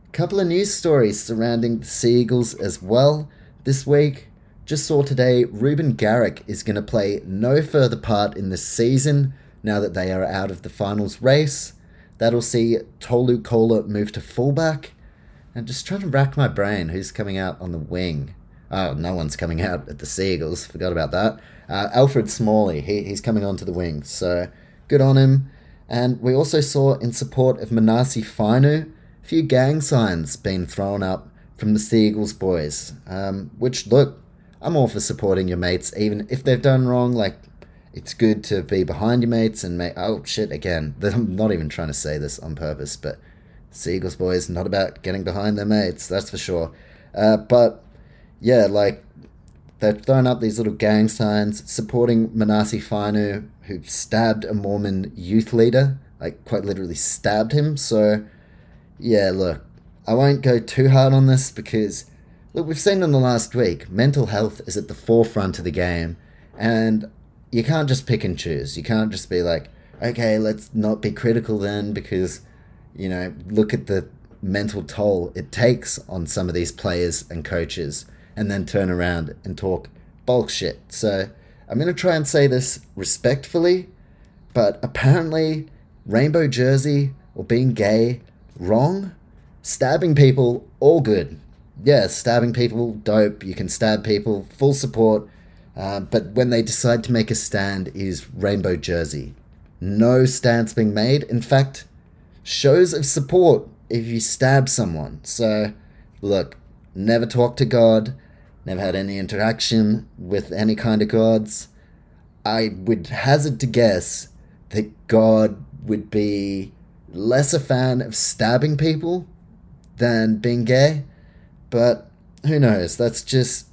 A couple of news stories surrounding the Sea Eagles as well this week. Just saw today Ruben Garrick is going to play no further part in this season now that they are out of the finals race. That'll see Tolu Kola move to fullback. And just trying to rack my brain, who's coming out on the wing? Oh, no one's coming out at the Seagulls. Forgot about that. Uh, Alfred Smalley, he, he's coming onto the wing. So good on him. And we also saw in support of Manasi Fainu, a few gang signs being thrown up from the Seagulls boys. Um, which, look, I'm all for supporting your mates, even if they've done wrong. Like, it's good to be behind your mates and make... Oh, shit, again. I'm not even trying to say this on purpose, but Seagulls boys, not about getting behind their mates, that's for sure. Uh, but, yeah, like, they've thrown up these little gang signs supporting Manasi Fainu, who stabbed a Mormon youth leader, like, quite literally stabbed him. So, yeah, look, I won't go too hard on this because, look, we've seen in the last week, mental health is at the forefront of the game, and you can't just pick and choose. You can't just be like, okay, let's not be critical then because, you know, look at the mental toll it takes on some of these players and coaches and then turn around and talk bulk shit. So I'm going to try and say this respectfully, but apparently rainbow jersey or being gay, wrong. Stabbing people, all good. Yeah, stabbing people, dope. You can stab people, full support. Uh, but when they decide to make a stand is rainbow jersey. No stance being made. In fact, shows of support if you stab someone. So, look, never talked to God, never had any interaction with any kind of gods. I would hazard to guess that God would be less a fan of stabbing people than being gay. But who knows? That's just,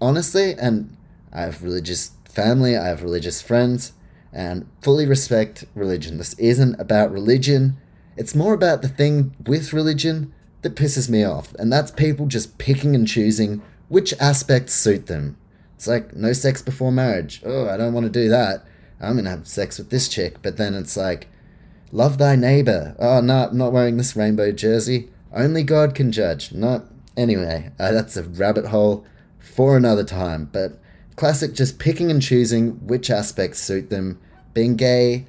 honestly, and I have religious family, I have religious friends, and fully respect religion. This isn't about religion. It's more about the thing with religion that pisses me off, and that's people just picking and choosing which aspects suit them. It's like, no sex before marriage. Oh, I don't want to do that. I'm going to have sex with this chick. But then it's like, love thy neighbor. Oh, no, I'm not wearing this rainbow jersey. Only God can judge. Not anyway, uh, that's a rabbit hole for another time. But classic just picking and choosing which aspects suit them. Being gay,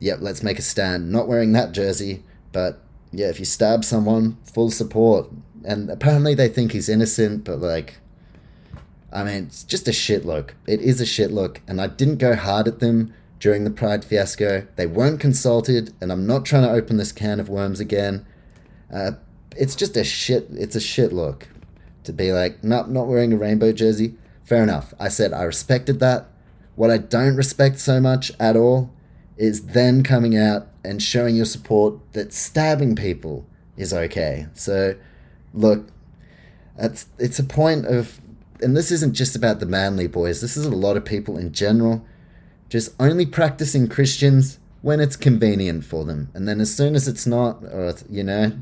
yep, let's make a stand. Not wearing that jersey, but yeah, if you stab someone, full support. And apparently they think he's innocent, but like, I mean, it's just a shit look. It is a shit look, and I didn't go hard at them during the Pride fiasco. They weren't consulted, and I'm not trying to open this can of worms again. Uh, it's just a shit, it's a shit look to be like, nope, not wearing a rainbow jersey. Fair enough. I said I respected that. What I don't respect so much at all is then coming out and showing your support that stabbing people is okay. So, look, it's, it's a point of, and this isn't just about the Manly boys, this is a lot of people in general, just only practicing Christians when it's convenient for them. And then as soon as it's not, or, you know,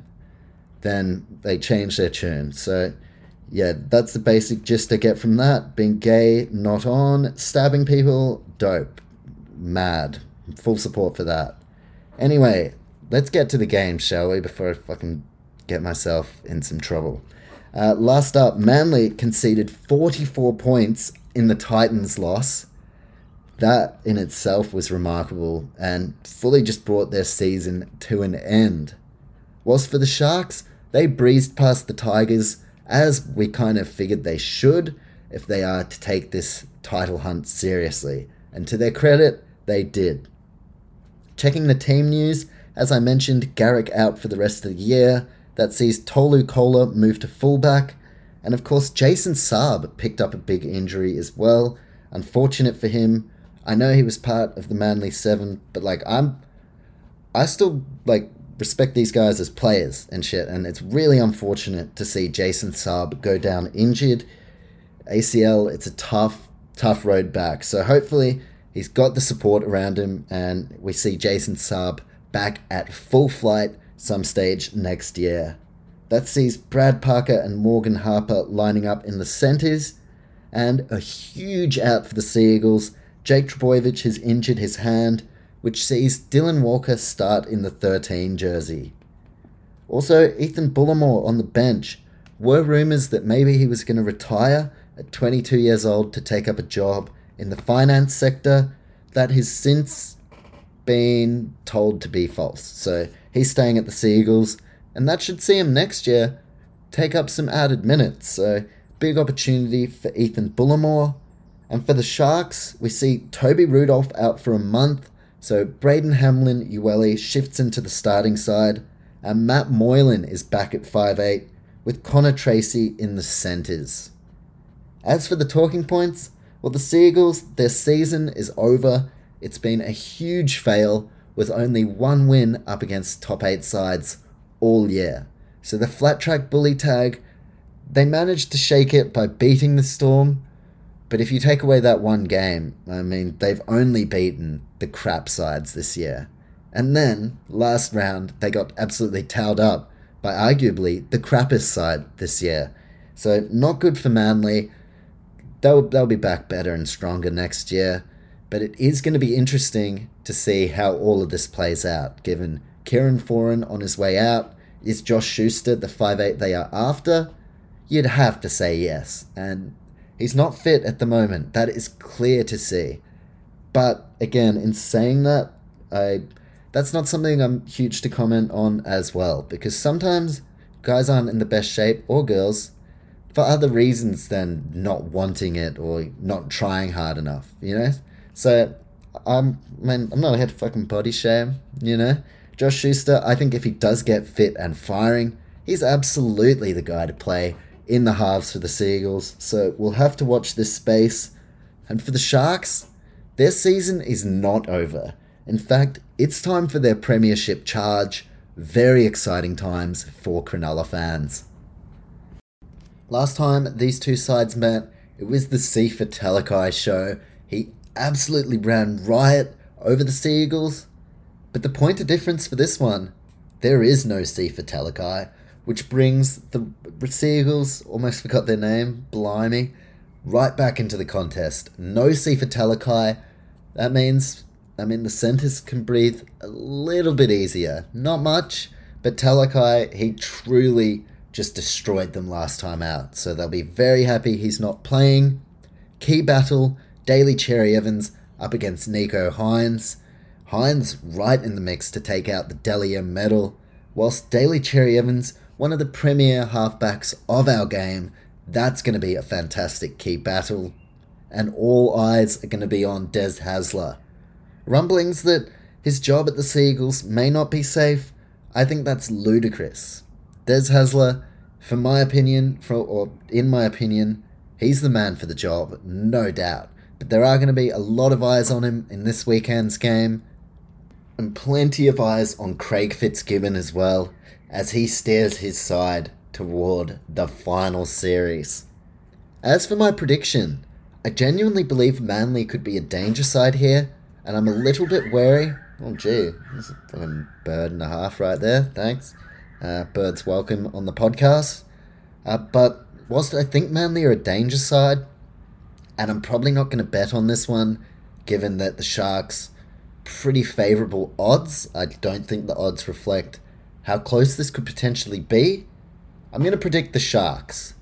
then they change their tune. So, yeah, that's the basic gist I get from that. Being gay, not on. Stabbing people, dope. Mad. Full support for that. Anyway, let's get to the game, shall we, before I fucking get myself in some trouble. Uh, last up, Manly conceded forty-four points in the Titans' loss. That in itself was remarkable and fully just brought their season to an end. Whilst for the Sharks, they breezed past the Tigers, as we kind of figured they should if they are to take this title hunt seriously. And to their credit, they did. Checking the team news, as I mentioned, Garrick out for the rest of the year. That sees Tolu Kola move to fullback. And of course, Jason Saab picked up a big injury as well. Unfortunate for him. I know he was part of the Manly Seven, but like, I'm, I still like respect these guys as players and shit. And it's really unfortunate to see Jason Saab go down injured. A C L, it's a tough, tough road back. So hopefully he's got the support around him, and we see Jason Saab back at full flight some stage next year. That sees Brad Parker and Morgan Harper lining up in the centres, and a huge out for the Sea Eagles. Jake Trbojevic has injured his hand, which sees Dylan Walker start in the thirteen jersey. Also, Ethan Bullimore on the bench. Were rumours that maybe he was going to retire at twenty-two years old to take up a job in the finance sector. That has since been told to be false. So he's staying at the Seagulls, and that should see him next year take up some added minutes. So big opportunity for Ethan Bullimore. And for the Sharks, we see Toby Rudolph out for a month. So Braden Hamlin-Ueli shifts into the starting side, and Matt Moylan is back at five eight, with Connor Tracy in the centres. As for the talking points, well, the Seagulls, their season is over. It's been a huge fail, with only one win up against top eight sides all year. So the Flat Track Bully tag, they managed to shake it by beating the Storm, but if you take away that one game, I mean, they've only beaten the crap sides this year. And then, last round, they got absolutely towed up by arguably the crappiest side this year. So not good for Manly. They'll, they'll be back better and stronger next year. But it is going to be interesting to see how all of this plays out, given Kieran Foran on his way out. Is Josh Schuster the five eight they are after? You'd have to say yes. And he's not fit at the moment. That is clear to see. But again, in saying that, I that's not something I'm huge to comment on as well, because sometimes guys aren't in the best shape, or girls, for other reasons than not wanting it or not trying hard enough, you know? So, I'm, I mean, I'm not here to fucking body shame, you know? Josh Schuster, I think if he does get fit and firing, he's absolutely the guy to play in the halves for the Seagulls, so we'll have to watch this space. And for the Sharks, their season is not over. In fact, it's time for their premiership charge. Very exciting times for Cronulla fans. Last time these two sides met, it was the Sifa Talakai show. He absolutely ran riot over the Seagulls. But the point of difference for this one, there is no Sifa Talakai, which brings the Seagulls, almost forgot their name, blimey, right back into the contest. No Sifa Talakai. That means, I mean, the centres can breathe a little bit easier. Not much, but Talakai, he truly just destroyed them last time out. So they'll be very happy he's not playing. Key battle, Daly Cherry Evans up against Nico Hines. Hines right in the mix to take out the Delia medal, whilst Daly Cherry Evans, one of the premier halfbacks of our game, that's going to be a fantastic key battle. And all eyes are going to be on Des Hasler. Rumblings that his job at the Seagulls may not be safe, I think that's ludicrous. Des Hasler, for my opinion, for, or in my opinion, he's the man for the job, no doubt. But there are going to be a lot of eyes on him in this weekend's game. And plenty of eyes on Craig Fitzgibbon as well, as he steers his side toward the final series. As for my prediction, I genuinely believe Manly could be a danger side here, and I'm a little bit wary. Oh gee, there's a fucking bird and a half right there, thanks. Uh, birds welcome on the podcast. Uh, but whilst I think Manly are a danger side, and I'm probably not going to bet on this one, given that the Sharks... pretty favourable odds. I don't think the odds reflect how close this could potentially be. I'm going to predict the Sharks.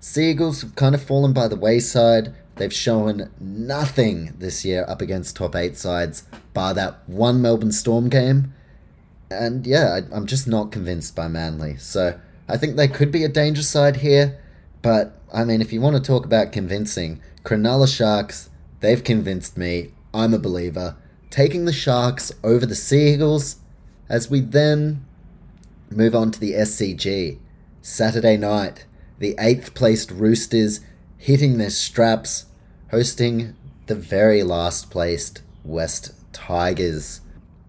Seagulls have kind of fallen by the wayside. They've shown nothing this year up against top eight sides, bar that one Melbourne Storm game. And yeah, I, I'm just not convinced by Manly. So I think they could be a danger side here. But I mean, if you want to talk about convincing, Cronulla Sharks, they've convinced me. I'm a believer. Taking the Sharks over the Seagulls as we then move on to the S C G. Saturday night, the eighth placed Roosters hitting their straps, hosting the very last placed West Tigers.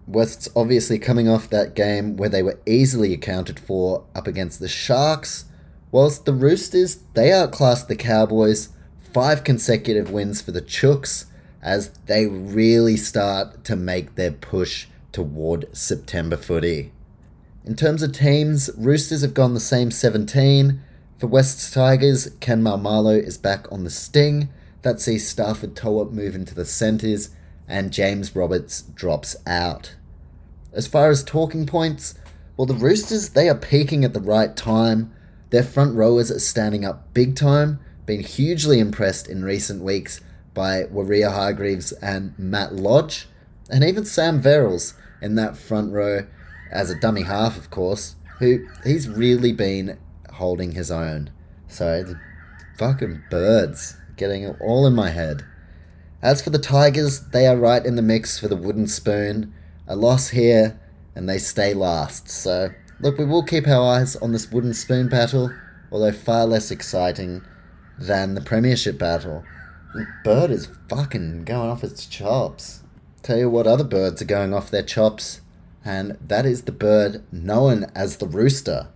West's obviously coming off that game where they were easily accounted for up against the Sharks, whilst the Roosters, they outclassed the Cowboys, five consecutive wins for the Chooks, as they really start to make their push toward September footy. In terms of teams, Roosters have gone the same seventeen. For West Tigers, Ken Malmalo is back on the sting. That sees Stafford Toa move into the centres, and James Roberts drops out. As far as talking points, well, the Roosters, they are peaking at the right time. Their front rowers are standing up big time, been hugely impressed in recent weeks by Waria Hargreaves and Matt Lodge, and even Sam Verrills in that front row as a dummy half, of course, who he's really been holding his own. So, the fucking birds getting all in my head. As for the Tigers, they are right in the mix for the wooden spoon. A loss here, and they stay last. So, look, we will keep our eyes on this wooden spoon battle, although far less exciting than the premiership battle. The bird is fucking going off its chops. Tell you what other birds are going off their chops, and that is the bird known as the rooster.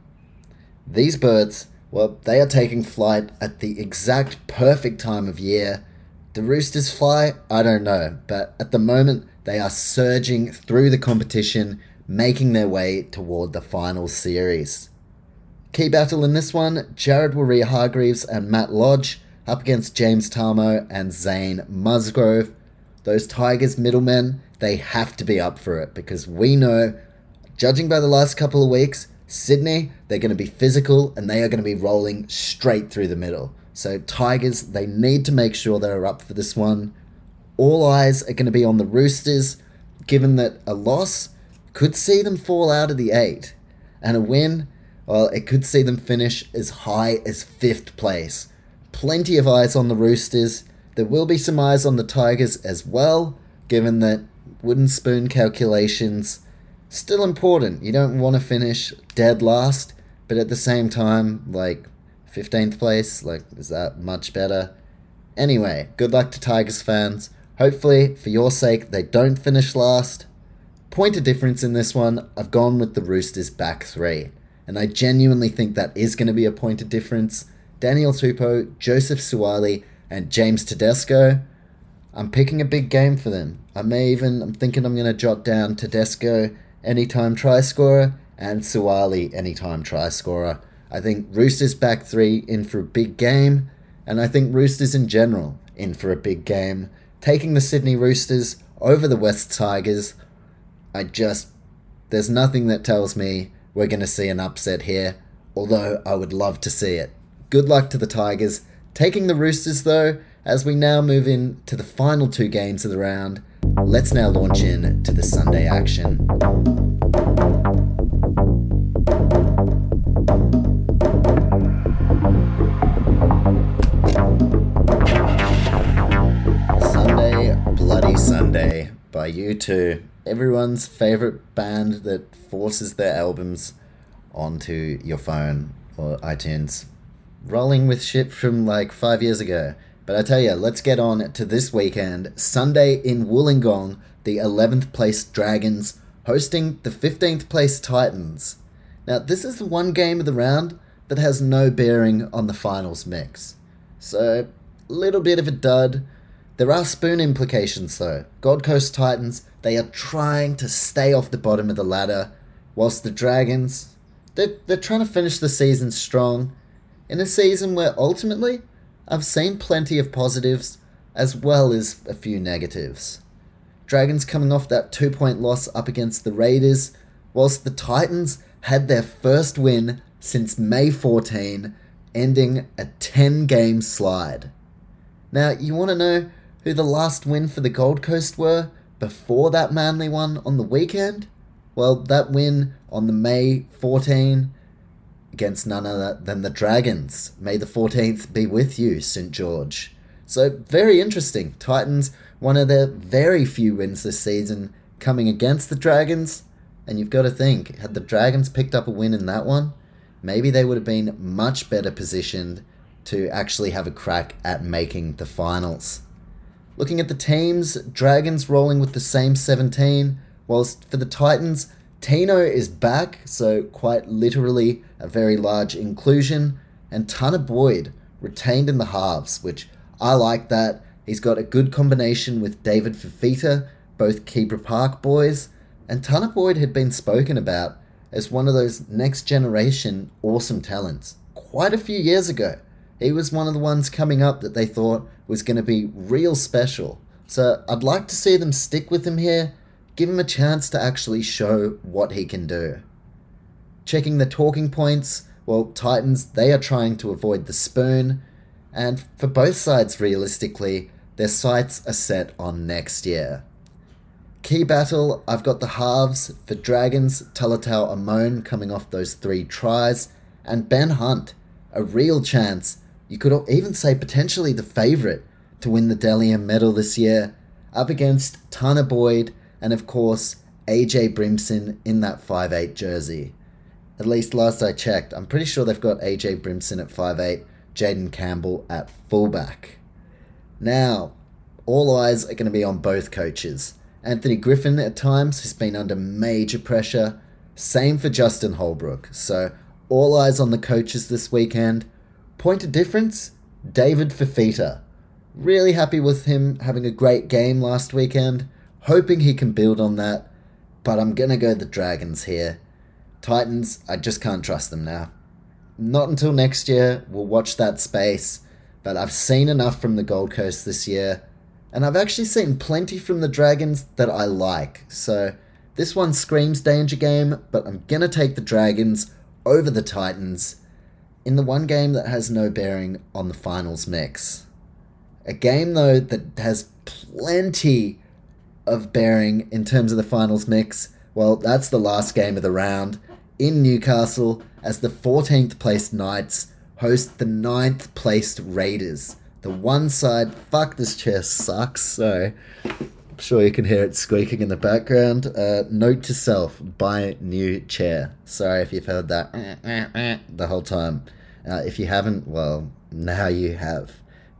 These birds, well, they are taking flight at the exact perfect time of year. The roosters fly? I don't know, but at the moment they are surging through the competition, making their way toward the final series. Key battle in this one, Jared Wareea-Hargreaves and Matt Lodge up against James Tarmo and Zane Musgrove. Those Tigers middlemen, they have to be up for it because we know, judging by the last couple of weeks, Sydney, they're going to be physical and they are going to be rolling straight through the middle. So Tigers, they need to make sure they're up for this one. All eyes are going to be on the Roosters, given that a loss could see them fall out of the eight. And a win, well, it could see them finish as high as fifth place. Plenty of eyes on the Roosters. There will be some eyes on the Tigers as well, given that wooden spoon calculations, still important. You don't want to finish dead last, but at the same time, like, fifteenth place, like, is that much better? Anyway, good luck to Tigers fans. Hopefully, for your sake, they don't finish last. Point of difference in this one, I've gone with the Roosters back three, and I genuinely think that is going to be a point of difference. Daniel Tupou, Joseph Suaalii, and James Tedesco. I'm picking a big game for them. I may even, I'm thinking I'm going to jot down Tedesco, anytime try scorer, and Suaalii, anytime try scorer. I think Roosters back three in for a big game, and I think Roosters in general in for a big game. Taking the Sydney Roosters over the West Tigers, I just, there's nothing that tells me we're going to see an upset here, although I would love to see it. Good luck to the Tigers. Taking the Roosters though, as we now move in to the final two games of the round, let's now launch in to the Sunday action. Sunday, Bloody Sunday by U two. Everyone's favourite band that forces their albums onto your phone or iTunes. Rolling with shit from like five years ago. But I tell you, let's get on to this weekend. Sunday in Wollongong, the eleventh place Dragons hosting the fifteenth place Titans. Now, this is the one game of the round that has no bearing on the finals mix. So, little bit of a dud. There are spoon implications though. Gold Coast Titans, they are trying to stay off the bottom of the ladder, whilst the Dragons, they're, they're trying to finish the season strong. In a season where ultimately, I've seen plenty of positives as well as a few negatives. Dragons coming off that two-point loss up against the Raiders, whilst the Titans had their first win since May fourteenth, ending a ten-game slide. Now, you want to know who the last win for the Gold Coast were before that Manly one on the weekend? Well, that win on the May fourteenth, against none other than the Dragons. May the fourteenth be with you, Saint George. So, very interesting. Titans, one of their very few wins this season, coming against the Dragons. And you've got to think, had the Dragons picked up a win in that one, maybe they would have been much better positioned to actually have a crack at making the finals. Looking at the teams, Dragons rolling with the same seventeen, whilst for the Titans, Tino is back, so quite literally a very large inclusion, and Tanner Boyd retained in the halves, which I like that. He's got a good combination with David Fifita, both Kibra Park boys, and Tanner Boyd had been spoken about as one of those next generation awesome talents quite a few years ago. He was one of the ones coming up that they thought was going to be real special. So I'd like to see them stick with him here. Give him a chance to actually show what he can do. Checking the talking points, well, Titans, they are trying to avoid the spoon, and for both sides, realistically, their sights are set on next year. Key battle, I've got the halves for Dragons, Talatau Amon coming off those three tries, and Ben Hunt, a real chance, you could even say potentially the favourite, to win the Delium medal this year, up against Tanner Boyd, and of course, A J Brimson in that five eight jersey. At least last I checked, I'm pretty sure they've got A J Brimson at five eight, Jaden Campbell at fullback. Now, all eyes are going to be on both coaches. Anthony Griffin at times has been under major pressure. Same for Justin Holbrook. So, all eyes on the coaches this weekend. Point of difference, David Fifita. Really happy with him having a great game last weekend. Hoping he can build on that, but I'm going to go the Dragons here. Titans, I just can't trust them now. Not until next year. We'll watch that space. But I've seen enough from the Gold Coast this year. And I've actually seen plenty from the Dragons that I like. So this one screams danger game, but I'm going to take the Dragons over the Titans in the one game that has no bearing on the finals mix. A game, though, that has plenty of bearing in terms of the finals mix, well, that's the last game of the round in Newcastle as the fourteenth-placed Knights host the ninth-placed Raiders. The one side, fuck, this chair sucks, so I'm sure you can hear it squeaking in the background. Uh, note to self, buy new chair. Sorry if you've heard that the whole time. Uh, if you haven't, well, now you have.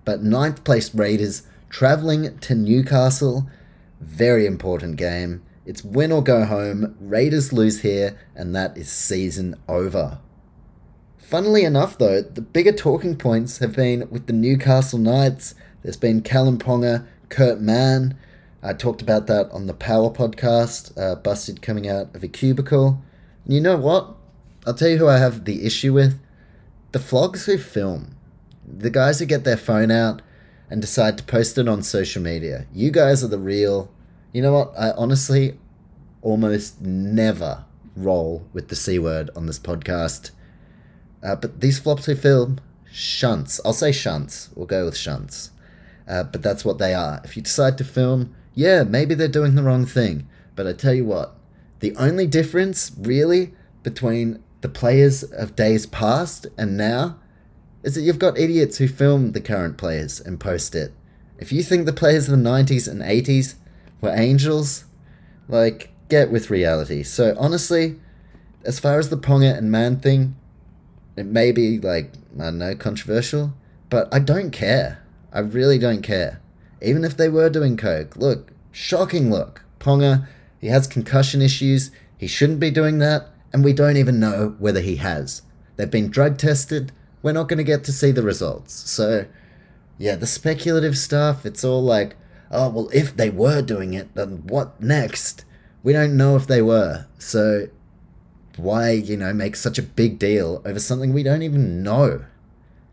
But ninth-placed Raiders travelling to Newcastle, very important game. It's win or go home, Raiders lose here, and that is season over. Funnily enough, though, the bigger talking points have been with the Newcastle Knights. There's been Callum Ponga, Kurt Mann. I talked about that on the Power podcast, uh, Busted coming out of a cubicle. And you know what? I'll tell you who I have the issue with. The flogs who film. The guys who get their phone out and decide to post it on social media. You guys are the real... You know what? I honestly almost never roll with the C word on this podcast. Uh, but these flops who film, shunts. I'll say shunts. We'll go with shunts. Uh, but that's what they are. If you decide to film, yeah, maybe they're doing the wrong thing. But I tell you what, the only difference, really, between the players of days past and now is that you've got idiots who film the current players and post it. If you think the players of the nineties and eighties were angels, like, get with reality. So, honestly, as far as the Ponga and Man thing... It may be, like, I don't know, controversial, but I don't care. I really don't care. Even if they were doing coke. Look, shocking look. Ponga, he has concussion issues. He shouldn't be doing that, and we don't even know whether he has. They've been drug tested. We're not going to get to see the results. So, yeah, the speculative stuff, it's all like, oh, well, if they were doing it, then what next? We don't know if they were. So... why, you know, make such a big deal over something we don't even know?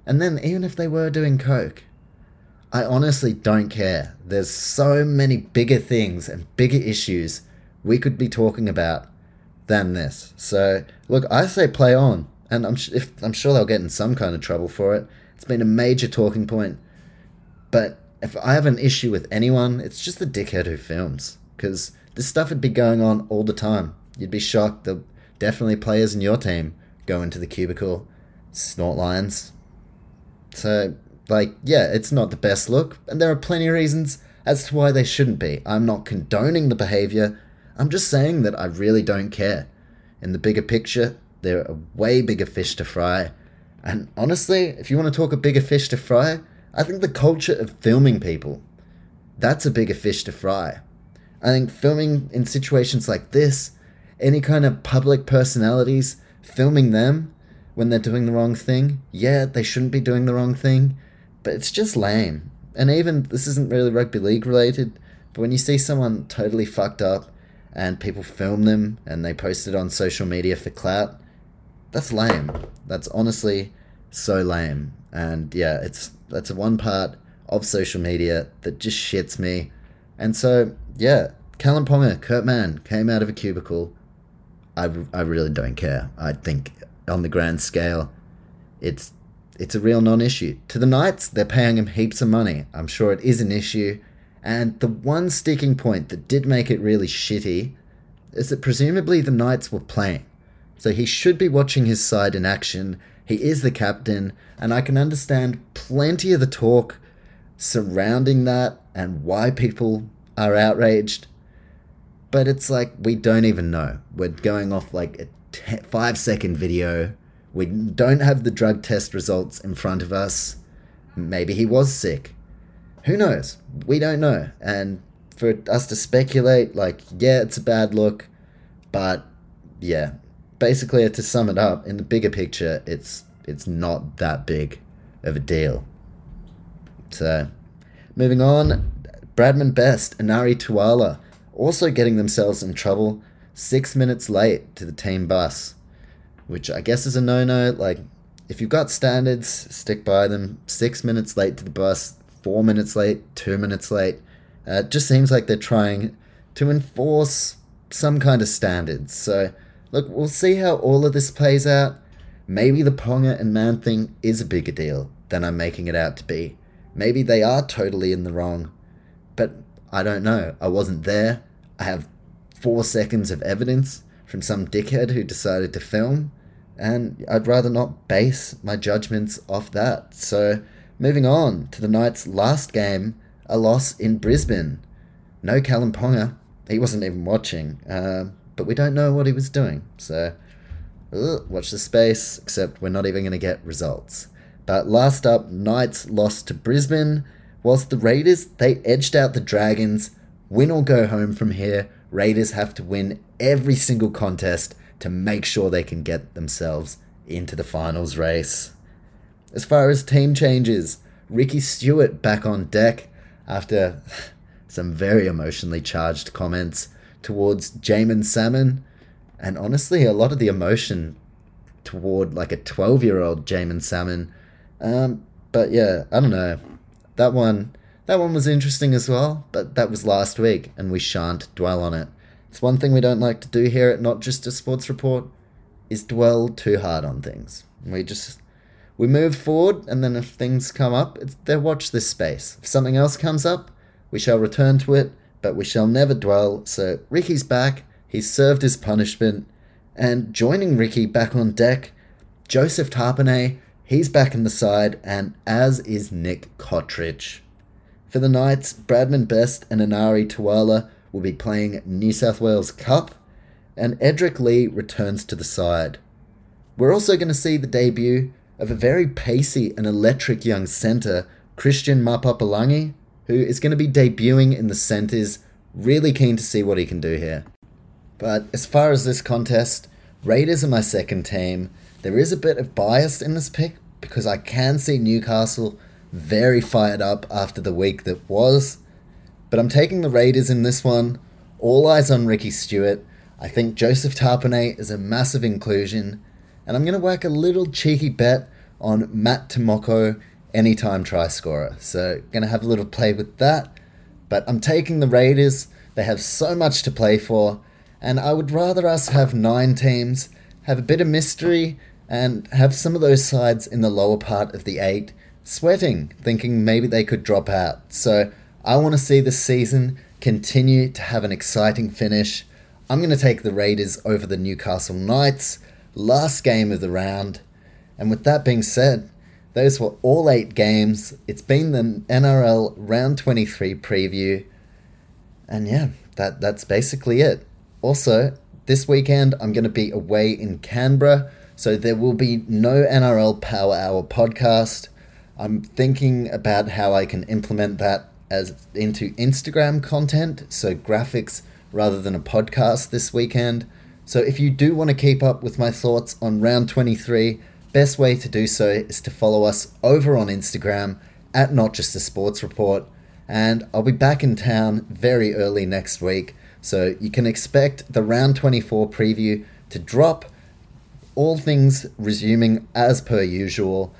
And then, even if they were doing coke, I honestly don't care. There's so many bigger things and bigger issues we could be talking about than this. So, look, I say play on, and I'm, sh- if, I'm sure they'll get in some kind of trouble for it. It's been a major talking point. But if I have an issue with anyone, it's just the dickhead who films. Because this stuff would be going on all the time. You'd be shocked that... Definitely players in your team go into the cubicle, snort lines. So, like, yeah, it's not the best look, and there are plenty of reasons as to why they shouldn't be. I'm not condoning the behaviour, I'm just saying that I really don't care. In the bigger picture, there are way bigger fish to fry, and honestly, if you want to talk a bigger fish to fry, I think the culture of filming people, that's a bigger fish to fry. I think filming in situations like this, any kind of public personalities, filming them when they're doing the wrong thing. Yeah, they shouldn't be doing the wrong thing, but it's just lame. And even, this isn't really rugby league related, but when you see someone totally fucked up and people film them and they post it on social media for clout, that's lame. That's honestly so lame. And yeah, it's that's one part of social media that just shits me. And so, yeah, Callum Ponga, Kurt Mann, came out of a cubicle. I, I really don't care. I think on the grand scale, it's it's a real non-issue. To the Knights, they're paying him heaps of money. I'm sure it is an issue. And the one sticking point that did make it really shitty is that presumably the Knights were playing. So he should be watching his side in action. He is the captain, and I can understand plenty of the talk surrounding that and why people are outraged. But it's like, we don't even know. We're going off like a te- five second video. We don't have the drug test results in front of us. Maybe he was sick. Who knows? We don't know. And for us to speculate, like, yeah, it's a bad look. But yeah, basically to sum it up, in the bigger picture, it's it's not that big of a deal. So moving on, Bradman Best, Anari Tuala, also getting themselves in trouble, six minutes late to the team bus, which I guess is a no-no. Like, if you've got standards, stick by them. Six minutes late to the bus, four minutes late, two minutes late. Uh, it just seems like they're trying to enforce some kind of standards. So, look, we'll see how all of this plays out. Maybe the Ponga and Man thing is a bigger deal than I'm making it out to be. Maybe they are totally in the wrong, but I don't know. I wasn't there. I have four seconds of evidence from some dickhead who decided to film, and I'd rather not base my judgments off that. So, moving on to the Knights' last game, a loss in Brisbane. No Callum Ponga. He wasn't even watching, uh, but we don't know what he was doing. So, ugh, watch the space, except we're not even going to get results. But last up, Knights lost to Brisbane. Whilst the Raiders, they edged out the Dragons. Win or go home from here. Raiders have to win every single contest to make sure they can get themselves into the finals race. As far as team changes, Ricky Stewart back on deck after some very emotionally charged comments towards Jamin Salmon. And honestly, a lot of the emotion toward like a twelve-year-old Jamin Salmon. Um, but yeah, I don't know. That one, that one was interesting as well, but that was last week, and we shan't dwell on it. It's one thing we don't like to do here at Not Just a Sports Report, is dwell too hard on things. We just, we move forward, and then if things come up, it's, they'll watch this space. If something else comes up, we shall return to it, but we shall never dwell. So Ricky's back, he's served his punishment. And joining Ricky back on deck, Joseph Tarpanay, he's back in the side, and as is Nick Cottridge. For the Knights, Bradman Best and Anari Tuala will be playing New South Wales Cup, and Edric Lee returns to the side. We're also going to see the debut of a very pacey and electric young centre, Christian Mapapalangi, who is going to be debuting in the centres. Really keen to see what he can do here. But as far as this contest, Raiders are my second team. There is a bit of bias in this pick because I can see Newcastle very fired up after the week that was. But I'm taking the Raiders in this one. All eyes on Ricky Stewart. I think Joseph Tarpanay is a massive inclusion. And I'm going to work a little cheeky bet on Matt Tomoko, anytime try scorer. So going to have a little play with that. But I'm taking the Raiders. They have so much to play for. And I would rather us have nine teams, have a bit of mystery, and have some of those sides in the lower part of the eight sweating, thinking maybe they could drop out. So I want to see this season continue to have an exciting finish. I'm going to take the Raiders over the Newcastle Knights, last game of the round. And with that being said, those were all eight games. It's been the N R L Round twenty-three preview. And yeah, that, that's basically it. Also, this weekend, I'm going to be away in Canberra, so there will be no N R L Power Hour podcast. I'm thinking about how I can implement that as into Instagram content, so graphics rather than a podcast this weekend. So if you do want to keep up with my thoughts on Round twenty-three, best way to do so is to follow us over on Instagram at Not Just a Sports Report. And I'll be back in town very early next week. So you can expect the Round twenty-four preview to drop, all things resuming as per usual.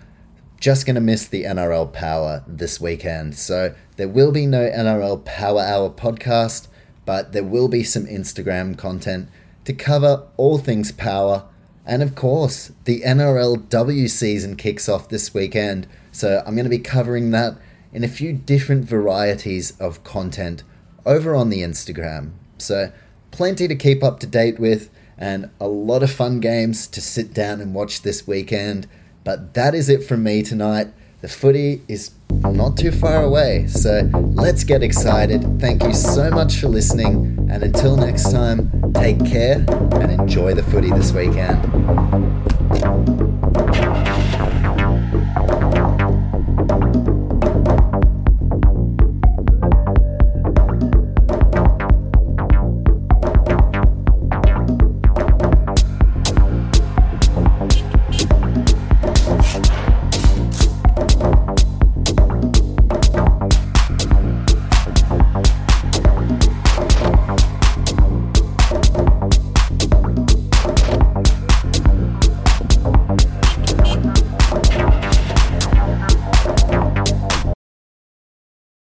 Just going to miss the N R L Power this weekend. So there will be no N R L Power Hour podcast, but there will be some Instagram content to cover all things power. And of course, the N R L W season kicks off this weekend. So I'm going to be covering that in a few different varieties of content over on the Instagram. So plenty to keep up to date with and a lot of fun games to sit down and watch this weekend. But that is it from me tonight. The footy is not too far away, so let's get excited. Thank you so much for listening, and until next time, take care and enjoy the footy this weekend.